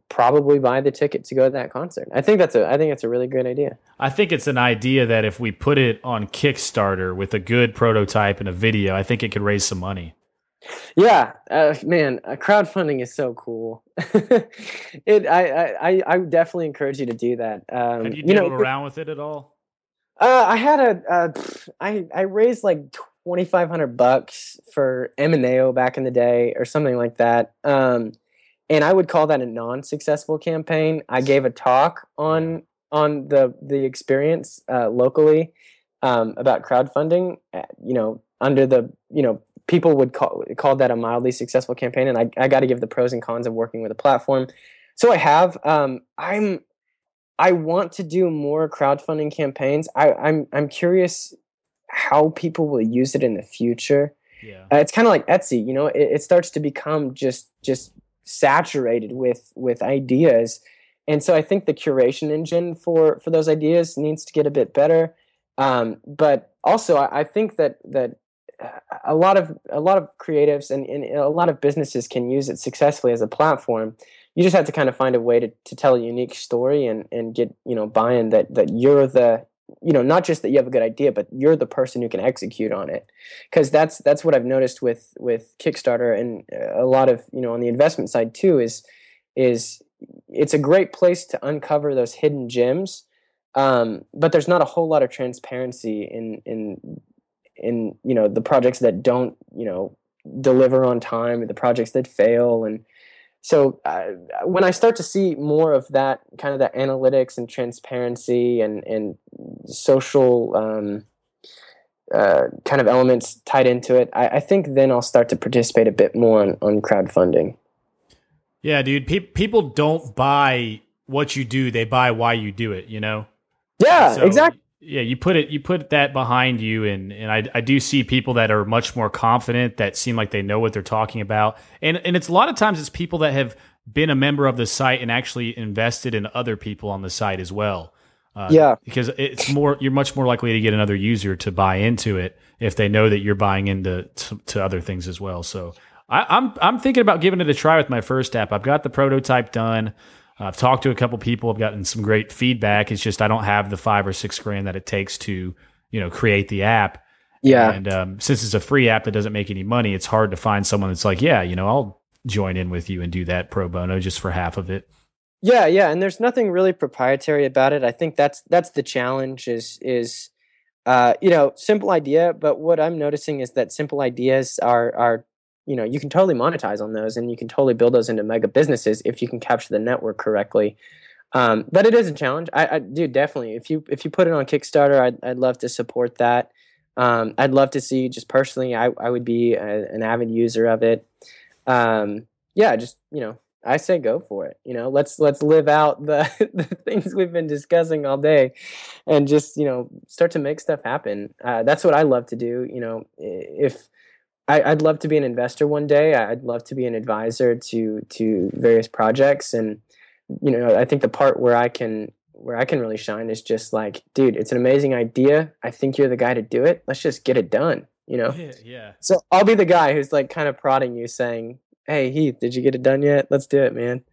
probably buy the ticket to go to that concert. I think that's a really great idea. I think it's an idea that if we put it on Kickstarter with a good prototype and a video, I think it could raise some money. Yeah, man, crowdfunding is so cool. I definitely encourage you to do that. Have you dabbled around with it at all? I had I raised like $2,500 for Eminio back in the day or something like that. And I would call that a non-successful campaign. I gave a talk on the experience locally. about crowdfunding, you know, under the, you know, people would call that a mildly successful campaign. And I got to give the pros and cons of working with a platform. So I have, I want to do more crowdfunding campaigns. I'm curious how people will use it in the future. Yeah. It's kind of like Etsy, you know, it starts to become just saturated with ideas. And so I think the curation engine for those ideas needs to get a bit better. But also I think that a lot of creatives and a lot of businesses can use it successfully as a platform. You just have to kind of find a way to tell a unique story and get, you know, buy-in that you're the, you know, not just that you have a good idea, but you're the person who can execute on it. Because that's what I've noticed with Kickstarter and a lot of, you know, on the investment side too, is it's a great place to uncover those hidden gems. But there's not a whole lot of transparency in you know, the projects that don't, you know, deliver on time, or the projects that fail. And so when I start to see more of that kind of the analytics and transparency and social kind of elements tied into it, I think then I'll start to participate a bit more on crowdfunding. Yeah, dude, people don't buy what you do. They buy why you do it, you know? Yeah, so, exactly. Yeah, you put that behind you, and I do see people that are much more confident, that seem like they know what they're talking about. And it's a lot of times it's people that have been a member of the site and actually invested in other people on the site as well. Yeah. Because it's more, you're much more likely to get another user to buy into it if they know that you're buying into to other things as well. So I'm thinking about giving it a try with my first app. I've got the prototype done. I've talked to a couple people. I've gotten some great feedback. It's just I don't have the $5,000 or $6,000 that it takes to, you know, create the app. Yeah. And since it's a free app that doesn't make any money, it's hard to find someone that's like, yeah, you know, I'll join in with you and do that pro bono just for half of it. Yeah, yeah. And there's nothing really proprietary about it. I think that's the challenge is you know, simple idea. But what I'm noticing is that simple ideas are you know, you can totally monetize on those, and you can totally build those into mega businesses if you can capture the network correctly. But it is a challenge. I do definitely. If you put it on Kickstarter, I'd love to support that. I'd love to see, just personally, I would be an avid user of it. Yeah, just, you know, I say go for it. You know, let's live out the things we've been discussing all day, and just, you know, start to make stuff happen. That's what I love to do. You know, if I'd love to be an investor one day. I'd love to be an advisor to various projects, and you know, I think the part where I can really shine is just like, dude, it's an amazing idea. I think you're the guy to do it. Let's just get it done. You know? Yeah. Yeah. So I'll be the guy who's like kind of prodding you, saying, "Hey, Heath, did you get it done yet? Let's do it, man."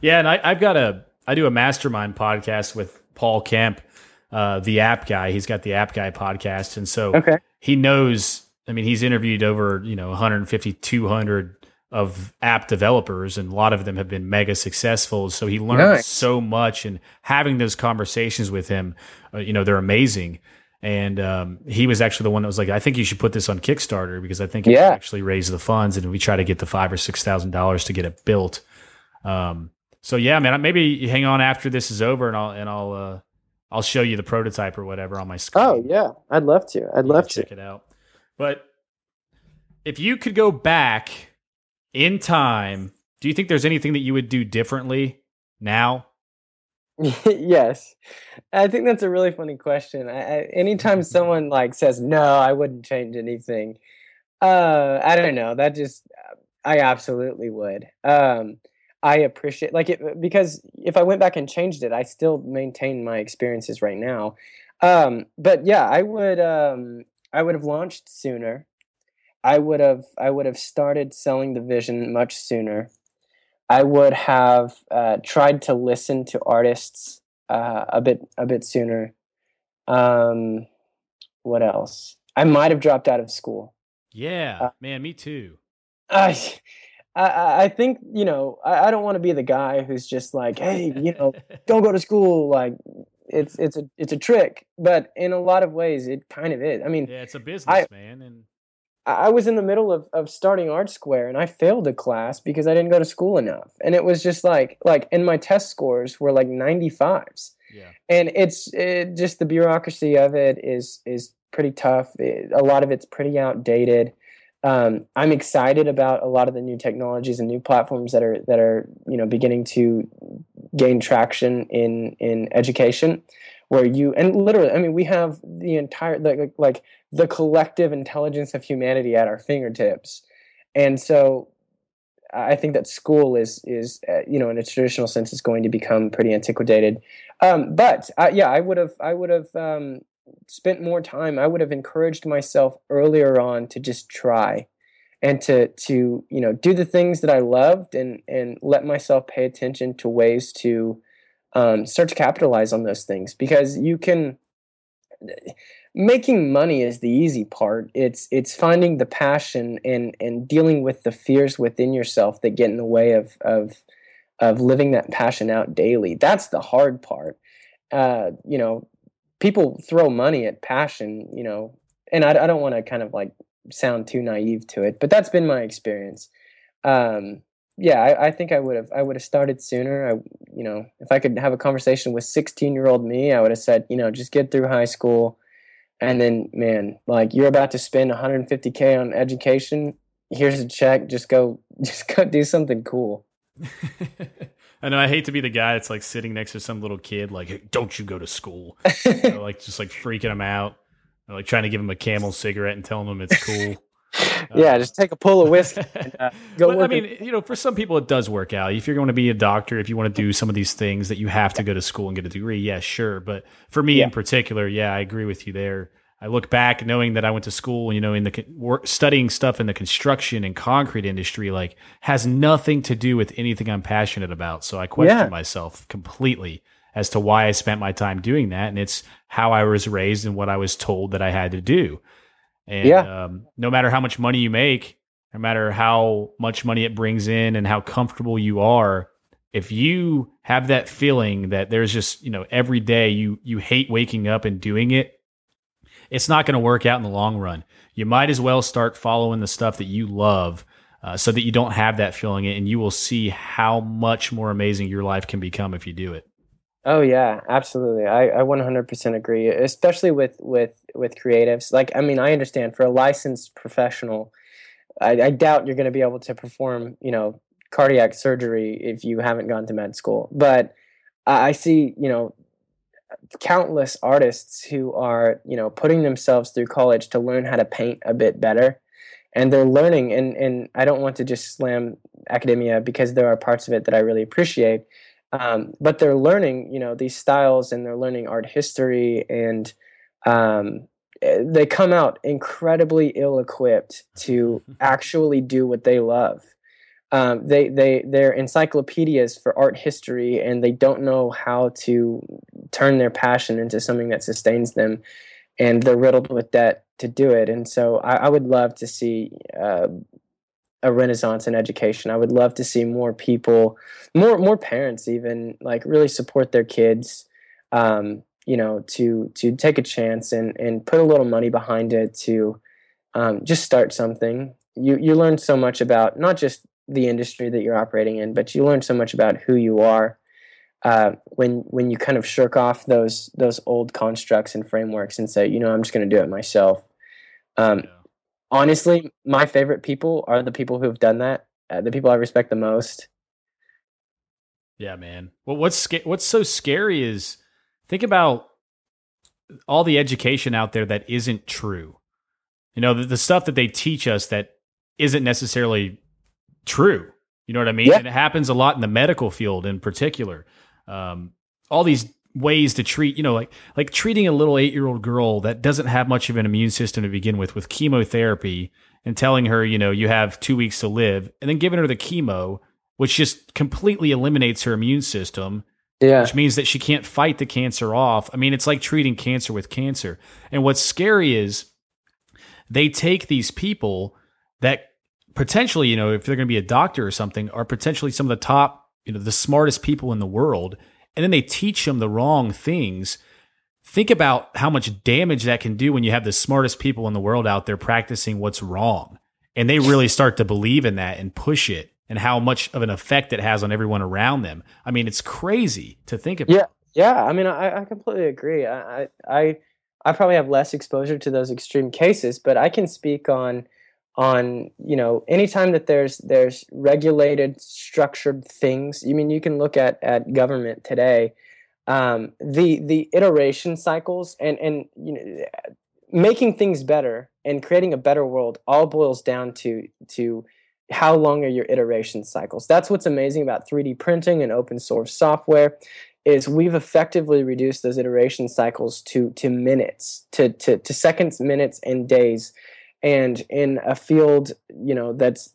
Yeah, and I do a mastermind podcast with Paul Kemp, the app guy. He's got the App Guy podcast, and so he knows. I mean, he's interviewed over, you know, 150, 200 of app developers, and a lot of them have been mega successful. So he learned so much, and having those conversations with him, you know, they're amazing. And he was actually the one that was like, I think you should put this on Kickstarter because I think it can actually raise the funds. And we try to get the $5,000 or $6,000 to get it built. So yeah, man, maybe hang on after this is over, and I'll show you the prototype or whatever on my screen. Oh yeah. I'd love to. Check it out. But if you could go back in time, do you think there's anything that you would do differently now? Yes. I think that's a really funny question. Anytime someone like says, no, I wouldn't change anything. I don't know. I absolutely would. I appreciate because if I went back and changed it, I still maintain my experiences right now. But yeah, I would have launched sooner. I would have started selling the vision much sooner. I would have tried to listen to artists a bit sooner. What else? I might have dropped out of school. Yeah, man, me too. I think, you know, I don't want to be the guy who's just like, hey, you know, don't go to school, like. It's a trick, but in a lot of ways it kind of is. I mean, yeah, it's a business, man. And I was in the middle of starting ArtSquare, and I failed a class because I didn't go to school enough. And it was just like, and my test scores were like 95s. Yeah. And it's just the bureaucracy of it is pretty tough. A lot of it's pretty outdated. I'm excited about a lot of the new technologies and new platforms that are beginning to gain traction in education, where you and literally, I mean, we have the entire like the collective intelligence of humanity at our fingertips, and so I think that school is in a traditional sense is going to become pretty antiquated. I would have spent more time. I would have encouraged myself earlier on to just try and to do the things that I loved and let myself pay attention to ways to start to capitalize on those things, because you can making money is the easy part. It's finding the passion and dealing with the fears within yourself that get in the way of living that passion out daily. That's the hard part. People throw money at passion, and I don't want to kind of like sound too naive to it, but that's been my experience. I think I would have started sooner. If I could have a conversation with 16-year-old me, I would have said, just get through high school, and then, man, like you're about to spend $150K on education. Here's a check. Just go do something cool. I know I hate to be the guy that's like sitting next to some little kid, like, hey, don't you go to school, like just like freaking him out, or like trying to give him a Camel cigarette and telling him it's cool. Just take a pull of whiskey. And, go but, I mean, for some people it does work out. If you're going to be a doctor, if you want to do some of these things that you have to go to school and get a degree, yeah, sure. But for me in particular, I agree with you there. I look back knowing that I went to school, in the studying stuff in the construction and concrete industry, like has nothing to do with anything I'm passionate about. So I question myself completely as to why I spent my time doing that. And it's how I was raised and what I was told that I had to do. And no matter how much money you make, no matter how much money it brings in and how comfortable you are, if you have that feeling that there's just, every day you hate waking up and doing it, it's not going to work out in the long run. You might as well start following the stuff that you love so that you don't have that feeling, and you will see how much more amazing your life can become if you do it. Oh, yeah, absolutely. I 100% agree, especially with creatives. Like, I mean, I understand for a licensed professional, I doubt you're going to be able to perform, cardiac surgery if you haven't gone to med school. But I see, countless artists who are, putting themselves through college to learn how to paint a bit better, and they're learning. And I don't want to just slam academia, because there are parts of it that I really appreciate. But they're learning, these styles, and they're learning art history, and they come out incredibly ill-equipped to actually do what they love. They're encyclopedias for art history, and they don't know how to turn their passion into something that sustains them, and they're riddled with debt to do it. And so I would love to see a renaissance in education. I would love to see more people, more parents even, like really support their kids, to take a chance and put a little money behind it to just start something. You learn so much about not just the industry that you're operating in, but you learn so much about who you are when you kind of shirk off those old constructs and frameworks and say, I'm just going to do it myself. Honestly, my favorite people are the people who've done that, the people I respect the most. Yeah, man. Well, what's so scary is think about all the education out there that isn't true. The stuff that they teach us that isn't necessarily true. You know what I mean? Yeah. And it happens a lot in the medical field in particular. All these ways to treat, like treating a little 8-year-old girl that doesn't have much of an immune system to begin with chemotherapy, and telling her, you have 2 weeks to live, and then giving her the chemo, which just completely eliminates her immune system. Yeah. Which means that she can't fight the cancer off. I mean, it's like treating cancer with cancer. And what's scary is they take these people that potentially, if they're going to be a doctor or something, are potentially some of the top, the smartest people in the world, and then they teach them the wrong things. Think about how much damage that can do when you have the smartest people in the world out there practicing what's wrong, and they really start to believe in that and push it, and how much of an effect it has on everyone around them. I mean, it's crazy to think about. Yeah. Yeah, I mean, I completely agree. I probably have less exposure to those extreme cases, but I can speak on you know, anytime that there's regulated, structured things. I mean, you can look at government today, the iteration cycles and you know, making things better and creating a better world all boils down to how long are your iteration cycles. That's what's amazing about 3D printing and open source software, is we've effectively reduced those iteration cycles to minutes, to seconds, minutes, and days. And in a field, you know, that's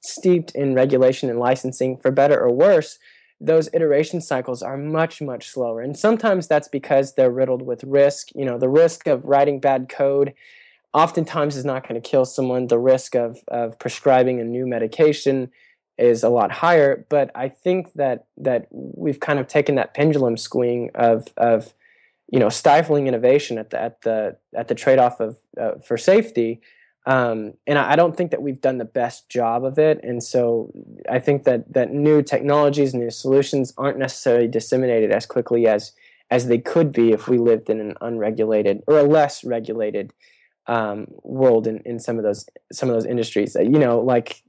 steeped in regulation and licensing, for better or worse, those iteration cycles are much, much slower. And sometimes that's because they're riddled with risk. You know, the risk of writing bad code oftentimes is not going to kill someone. The risk of prescribing a new medication is a lot higher. But I think that we've kind of taken that pendulum swing of you know, stifling innovation at the trade-off of for safety. And I don't think that we've done the best job of it. And so I think that new technologies, new solutions aren't necessarily disseminated as quickly as they could be if we lived in an unregulated or a less regulated world in some of those industries. You know, like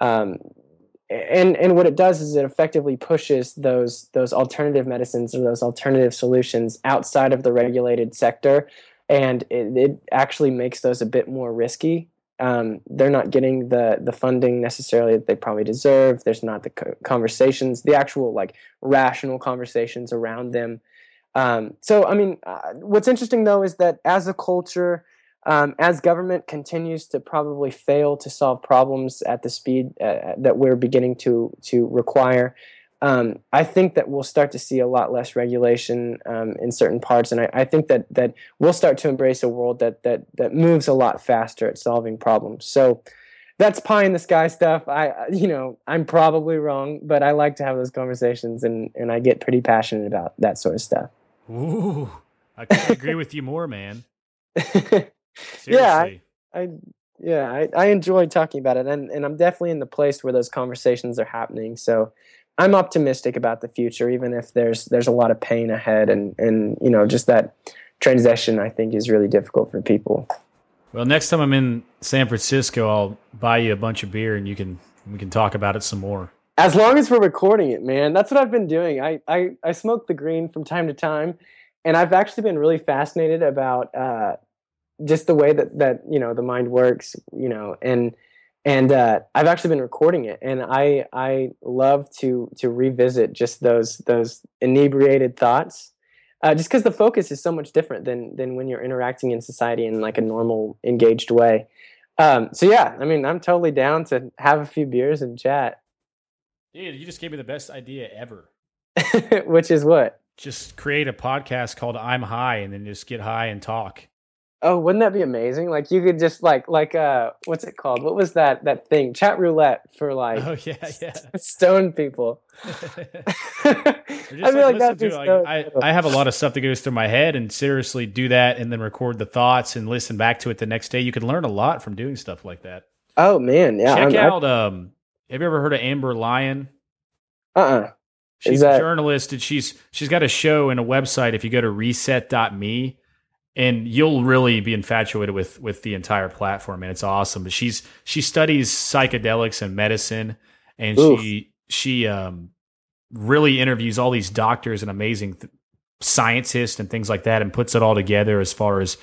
and what it does is it effectively pushes those alternative medicines or those alternative solutions outside of the regulated sector. And it actually makes those a bit more risky. They're not getting the funding necessarily that they probably deserve. There's not the conversations, the actual like rational conversations around them. So, I mean, what's interesting though is that as a culture, as government continues to probably fail to solve problems at the speed that we're beginning to require, I think that we'll start to see a lot less regulation in certain parts, and I think that we'll start to embrace a world that moves a lot faster at solving problems. So that's pie in the sky stuff. I'm probably wrong, but I like to have those conversations, and I get pretty passionate about that sort of stuff. Ooh, I can't agree with you more, man. Seriously. I enjoy talking about it, and I'm definitely in the place where those conversations are happening. So I'm optimistic about the future, even if there's a lot of pain ahead, and you know, just that transition I think is really difficult for people. Well, next time I'm in San Francisco, I'll buy you a bunch of beer and we can talk about it some more. As long as we're recording it, man. That's what I've been doing. I smoke the green from time to time, and I've actually been really fascinated about just the way that you know, the mind works, you know, and I've actually been recording it, and I love to revisit just those inebriated thoughts, just because the focus is so much different than when you're interacting in society in like a normal, engaged way. So yeah, I mean, I'm totally down to have a few beers and chat. Dude, you just gave me the best idea ever. Which is what? Just create a podcast called I'm High, and then just get high and talk. Oh, wouldn't that be amazing? Like you could just like what's it called? What was that thing? Chat roulette for like stone people. I have a lot of stuff that goes through my head, and seriously do that and then record the thoughts and listen back to it the next day. You can learn a lot from doing stuff like that. Oh man, yeah. Check out have you ever heard of Amber Lyon? She's a journalist, and she's got a show and a website. If you go to reset.me, and you'll really be infatuated with the entire platform, and it's awesome. But she studies psychedelics and medicine, and she really interviews all these doctors and amazing scientists and things like that, and puts it all together as far as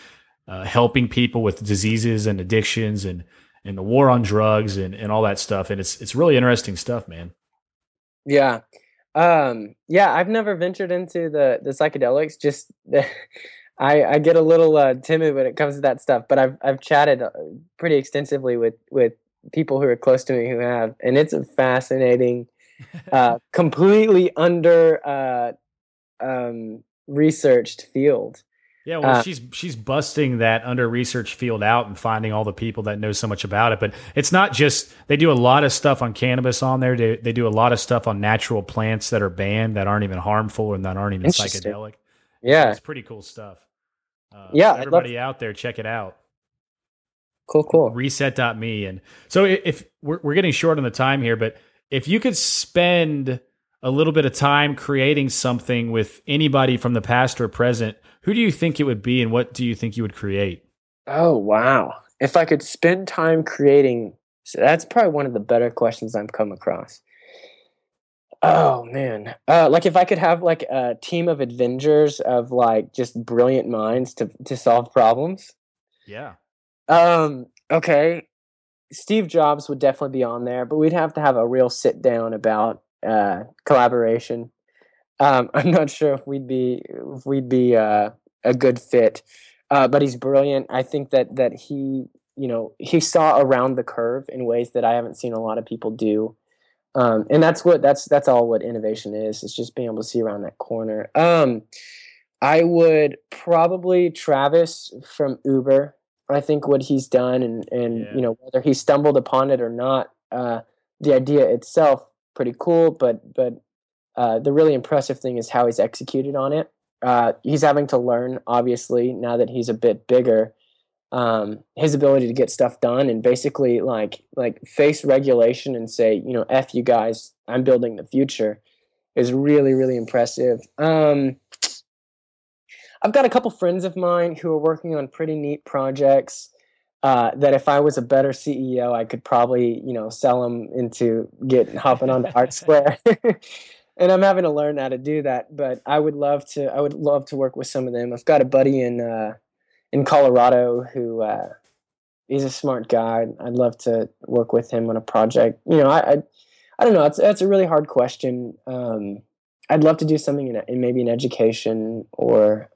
helping people with diseases and addictions and the war on drugs and all that stuff. And it's really interesting stuff, man. Yeah, I've never ventured into the psychedelics. Just. I get a little timid when it comes to that stuff, but I've chatted pretty extensively with people who are close to me who have, and it's a fascinating, completely under researched field. Yeah, well, she's busting that under researched field out and finding all the people that know so much about it. But it's not just, they do a lot of stuff on cannabis on there. They do a lot of stuff on natural plants that are banned, that aren't even harmful and that aren't even psychedelic. Yeah, it's pretty cool stuff. Everybody out there, check it out. Cool. Reset.me. And so if we're getting short on the time here, but if you could spend a little bit of time creating something with anybody from the past or present, who do you think it would be and what do you think you would create? Oh, wow. If I could spend time creating, so that's probably one of the better questions I've come across. Oh, man. Like if I could have like a team of Avengers of like just brilliant minds to solve problems. Yeah. Okay. Steve Jobs would definitely be on there, but we'd have to have a real sit down about collaboration. I'm not sure if we'd be a good fit, but he's brilliant. I think that he, you know, he saw around the curve in ways that I haven't seen a lot of people do, and that's all innovation is. It's just being able to see around that corner. I would probably Travis from Uber. I think what he's done and you know, whether he stumbled upon it or not, the idea itself pretty cool, but the really impressive thing is how he's executed on it. He's having to learn, obviously, now that he's a bit bigger, his ability to get stuff done and basically like face regulation and say, you know, F you guys, I'm building the future is really, really impressive. I've got a couple friends of mine who are working on pretty neat projects that if I was a better CEO, I could probably, you know, sell them into hopping onto ArtSquare. And I'm having to learn how to do that, but I would love to work with some of them. I've got a buddy in Colorado who he's a smart guy. I'd love to work with him on a project. You know, I don't know. That's a really hard question. I'd love to do something in maybe in education or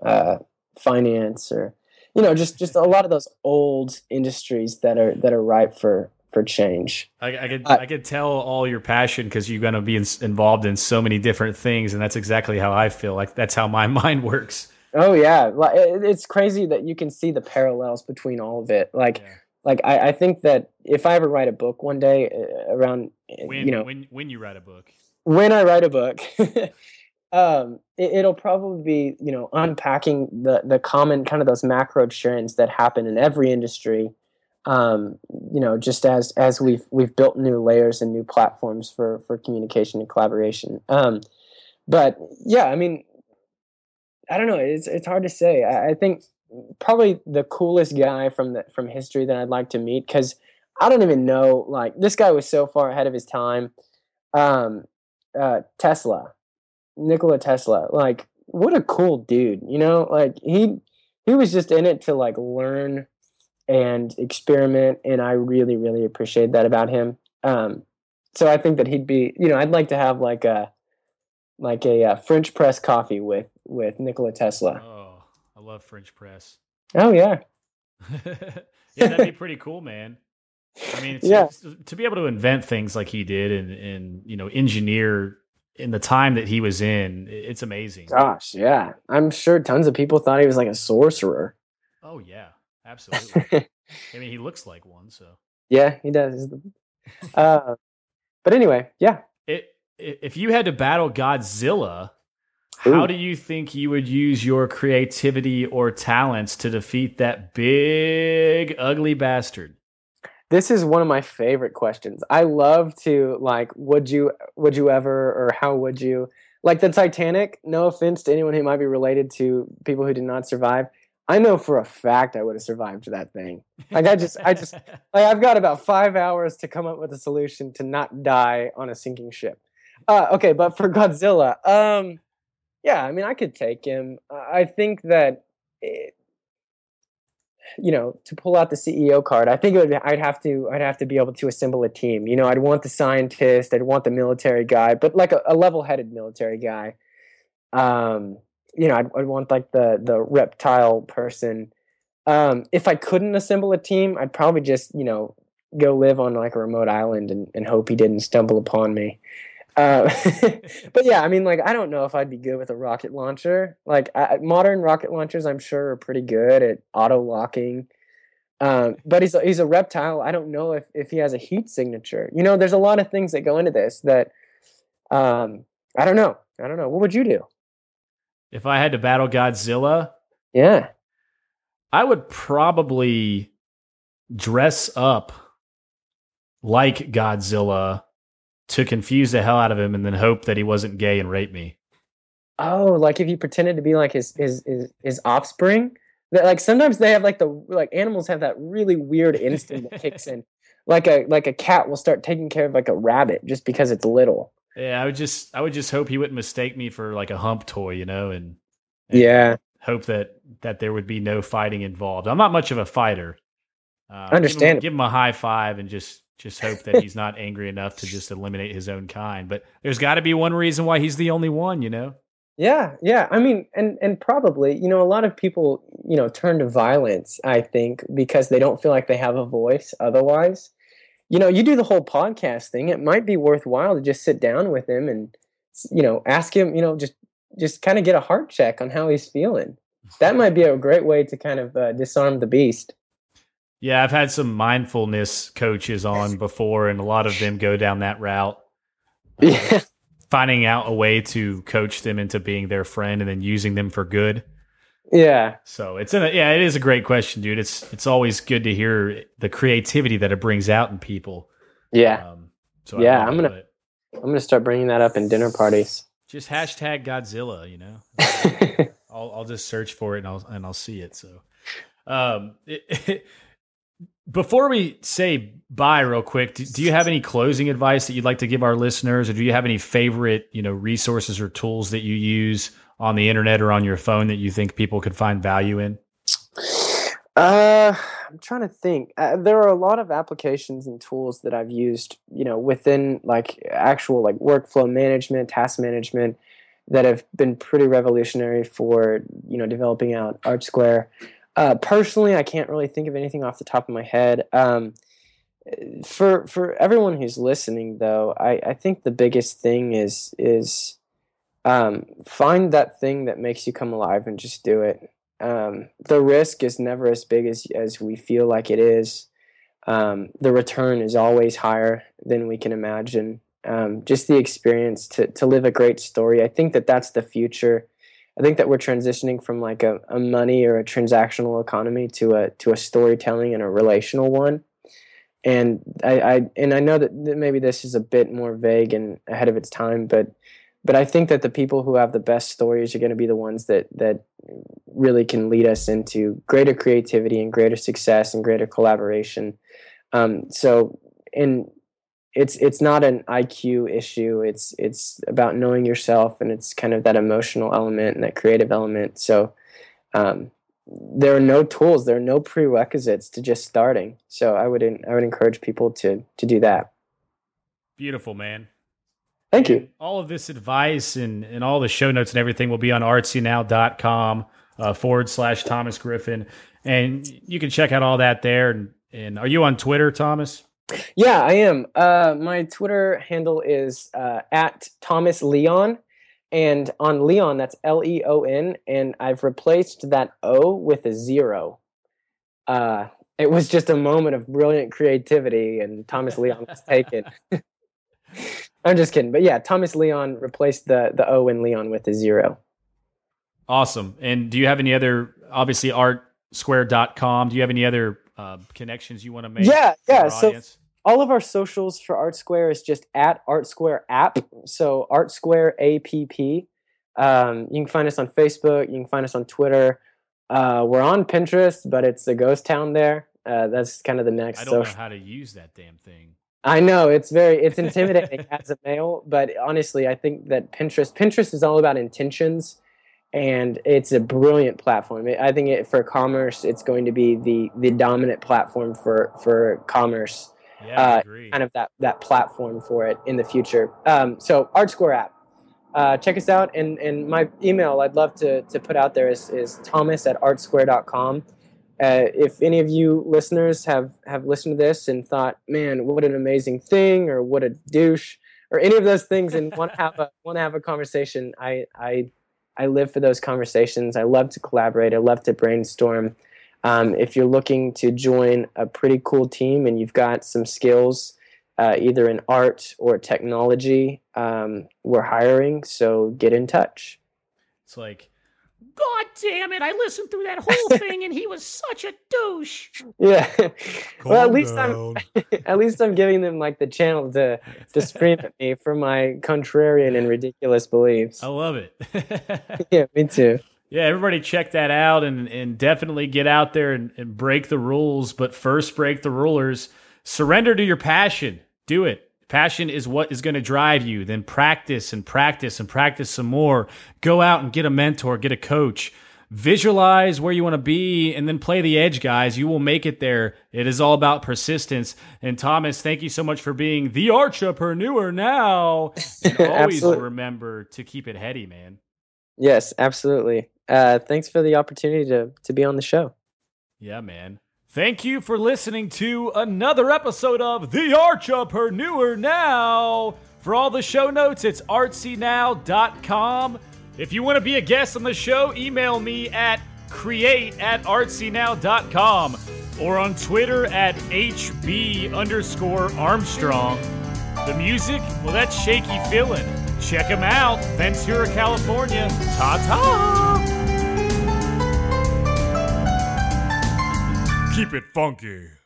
finance or, you know, just a lot of those old industries that are ripe for change. I could tell all your passion because you're going to be involved in so many different things. And that's exactly how I feel. Like that's how my mind works. Oh, yeah. It's crazy that you can see the parallels between all of it. I think that if I ever write a book one day around, when you write a book. When I write a book, it'll probably be, you know, unpacking the common kind of those macro trends that happen in every industry. You know, just as we've built new layers and new platforms for communication and collaboration. But yeah, I mean, I don't know. It's hard to say. I think probably the coolest guy from history that I'd like to meet, because I don't even know. Like this guy was so far ahead of his time. Nikola Tesla, like what a cool dude, you know, like he was just in it to like learn and experiment. And I really, really appreciate that about him. So I think that he'd be, you know, I'd like to have like a French press coffee with Nikola Tesla. Oh, I love French press. Oh yeah. Yeah. That'd be pretty cool, man. I mean, to be able to invent things like he did and, you know, engineer in the time that he was in, it's amazing. Gosh, yeah. I'm sure tons of people thought he was like a sorcerer. Oh, yeah, absolutely. I mean, he looks like one, so. Yeah, he does. But anyway, yeah. If you had to battle Godzilla, how do you think you would use your creativity or talents to defeat that big, ugly bastard? This is one of my favorite questions. I love to like, would you ever, or how would you, like the Titanic, no offense to anyone who might be related to people who did not survive. I know for a fact I would have survived that thing. Like I just like I've got about 5 hours to come up with a solution to not die on a sinking ship. Okay. But for Godzilla, yeah, I mean, I could take him. I think that you know, to pull out the CEO card, I think I'd have to be able to assemble a team. You know, I'd want the scientist, I'd want the military guy, but like a level-headed military guy. You know, I'd want like the reptile person. If I couldn't assemble a team, I'd probably just, you know, go live on like a remote island and hope he didn't stumble upon me. But yeah, I mean, like, I don't know if I'd be good with a rocket launcher. Like modern rocket launchers, I'm sure are pretty good at auto locking. But he's a reptile. I don't know if he has a heat signature. You know, there's a lot of things that go into this that, I don't know. What would you do? If I had to battle Godzilla? Yeah. I would probably dress up like Godzilla to confuse the hell out of him and then hope that he wasn't gay and rape me. Oh, like if you pretended to be like his offspring? That, like, sometimes they have like the, like, animals have that really weird instinct that kicks in. Like a cat will start taking care of like a rabbit just because it's little. Yeah, I would just hope he wouldn't mistake me for like a hump toy, you know, and yeah, hope that there would be no fighting involved. I'm not much of a fighter. Understand. Give him a high five and just hope that he's not angry enough to just eliminate his own kind. But there's got to be one reason why he's the only one, you know? Yeah. I mean, and probably, you know, a lot of people, you know, turn to violence, I think, because they don't feel like they have a voice otherwise. You know, you do the whole podcast thing. It might be worthwhile to just sit down with him and, you know, ask him, you know, just kind of get a heart check on how he's feeling. That might be a great way to kind of disarm the beast. Yeah, I've had some mindfulness coaches on before, and a lot of them go down that route. Yeah. Finding out a way to coach them into being their friend and then using them for good. Yeah. So it is a great question, dude. It's always good to hear the creativity that it brings out in people. Yeah. I'm going to start bringing that up in dinner parties. Just hashtag Godzilla, you know, I'll just search for it and I'll see it. So, before we say bye real quick, do you have any closing advice that you'd like to give our listeners, or do you have any favorite, you know, resources or tools that you use on the internet or on your phone that you think people could find value in? I'm trying to think. There are a lot of applications and tools that I've used, you know, within like actual like workflow management, task management, that have been pretty revolutionary for, you know, developing out ArtSquare. Personally, I can't really think of anything off the top of my head. For everyone who's listening, though, I think the biggest thing is find that thing that makes you come alive and just do it. The risk is never as big as we feel like it is. The return is always higher than we can imagine. Just the experience to live a great story. I think that that's the future. I think that we're transitioning from like a money or a transactional economy to a storytelling and a relational one. And I know that maybe this is a bit more vague and ahead of its time, but I think that the people who have the best stories are going to be the ones that really can lead us into greater creativity and greater success and greater collaboration. It's not an IQ issue. It's about knowing yourself, and it's kind of that emotional element and that creative element. So there are no tools, there are no prerequisites to just starting. So I would encourage people to do that. Beautiful, man. Thank you. And all of this advice and all the show notes and everything will be on artsynow.com / Thomas Griffin. And you can check out all that there. And are you on Twitter, Thomas? Yeah, I am. My Twitter handle is at Thomas Lyon, and on Leon, that's Leon, and I've replaced that O with a 0. It was just a moment of brilliant creativity, and Thomas Lyon was taken. I'm just kidding, but yeah, Thomas Lyon replaced the O in Leon with a 0. Awesome. And do you have any other? Obviously, artsquare.com. Do you have any other? Connections you want to make? Yeah. So all of our socials for ArtSquare is just at ArtSquare app. So ArtSquare app. You can find us on Facebook. You can find us on Twitter. We're on Pinterest, but it's a ghost town there. That's kind of the next. I don't know how to use that damn thing. I know it's intimidating as a male, but honestly, I think that Pinterest is all about intentions. And it's a brilliant platform. I think for commerce, it's going to be the dominant platform for commerce. Yeah, I agree. Kind of that platform for it in the future. So ArtSquare app. Check us out. And my email I'd love to put out there is thomas@artsquare.com. If any of you listeners have listened to this and thought, man, what an amazing thing, or what a douche, or any of those things, and want to have a conversation, I live for those conversations. I love to collaborate. I love to brainstorm. If you're looking to join a pretty cool team and you've got some skills, either in art or technology, we're hiring, so get in touch. It's like God damn it, I listened through that whole thing and he was such a douche. Yeah. Well, at least I'm giving them like the channel to scream at me for my contrarian and ridiculous beliefs. I love it. Yeah, me too. Yeah, everybody check that out and definitely get out there and break the rules, but first break the rulers. Surrender to your passion. Do it. Passion is what is going to drive you. Then practice and practice and practice some more. Go out and get a mentor, get a coach. Visualize where you want to be and then play the edge, guys. You will make it there. It is all about persistence. And Thomas, thank you so much for being the entrepreneur now. And always remember to keep it heady, man. Yes, absolutely. Thanks for the opportunity to be on the show. Yeah, man. Thank you for listening to another episode of The Artpreneur Now. For all the show notes, it's artsynow.com. If you want to be a guest on the show, email me at create@artsynow.com or on Twitter at @HB_Armstrong. The music? Well, that's Shaky Feeling. Check them out. Ventura, California. Ta-ta! Keep it funky.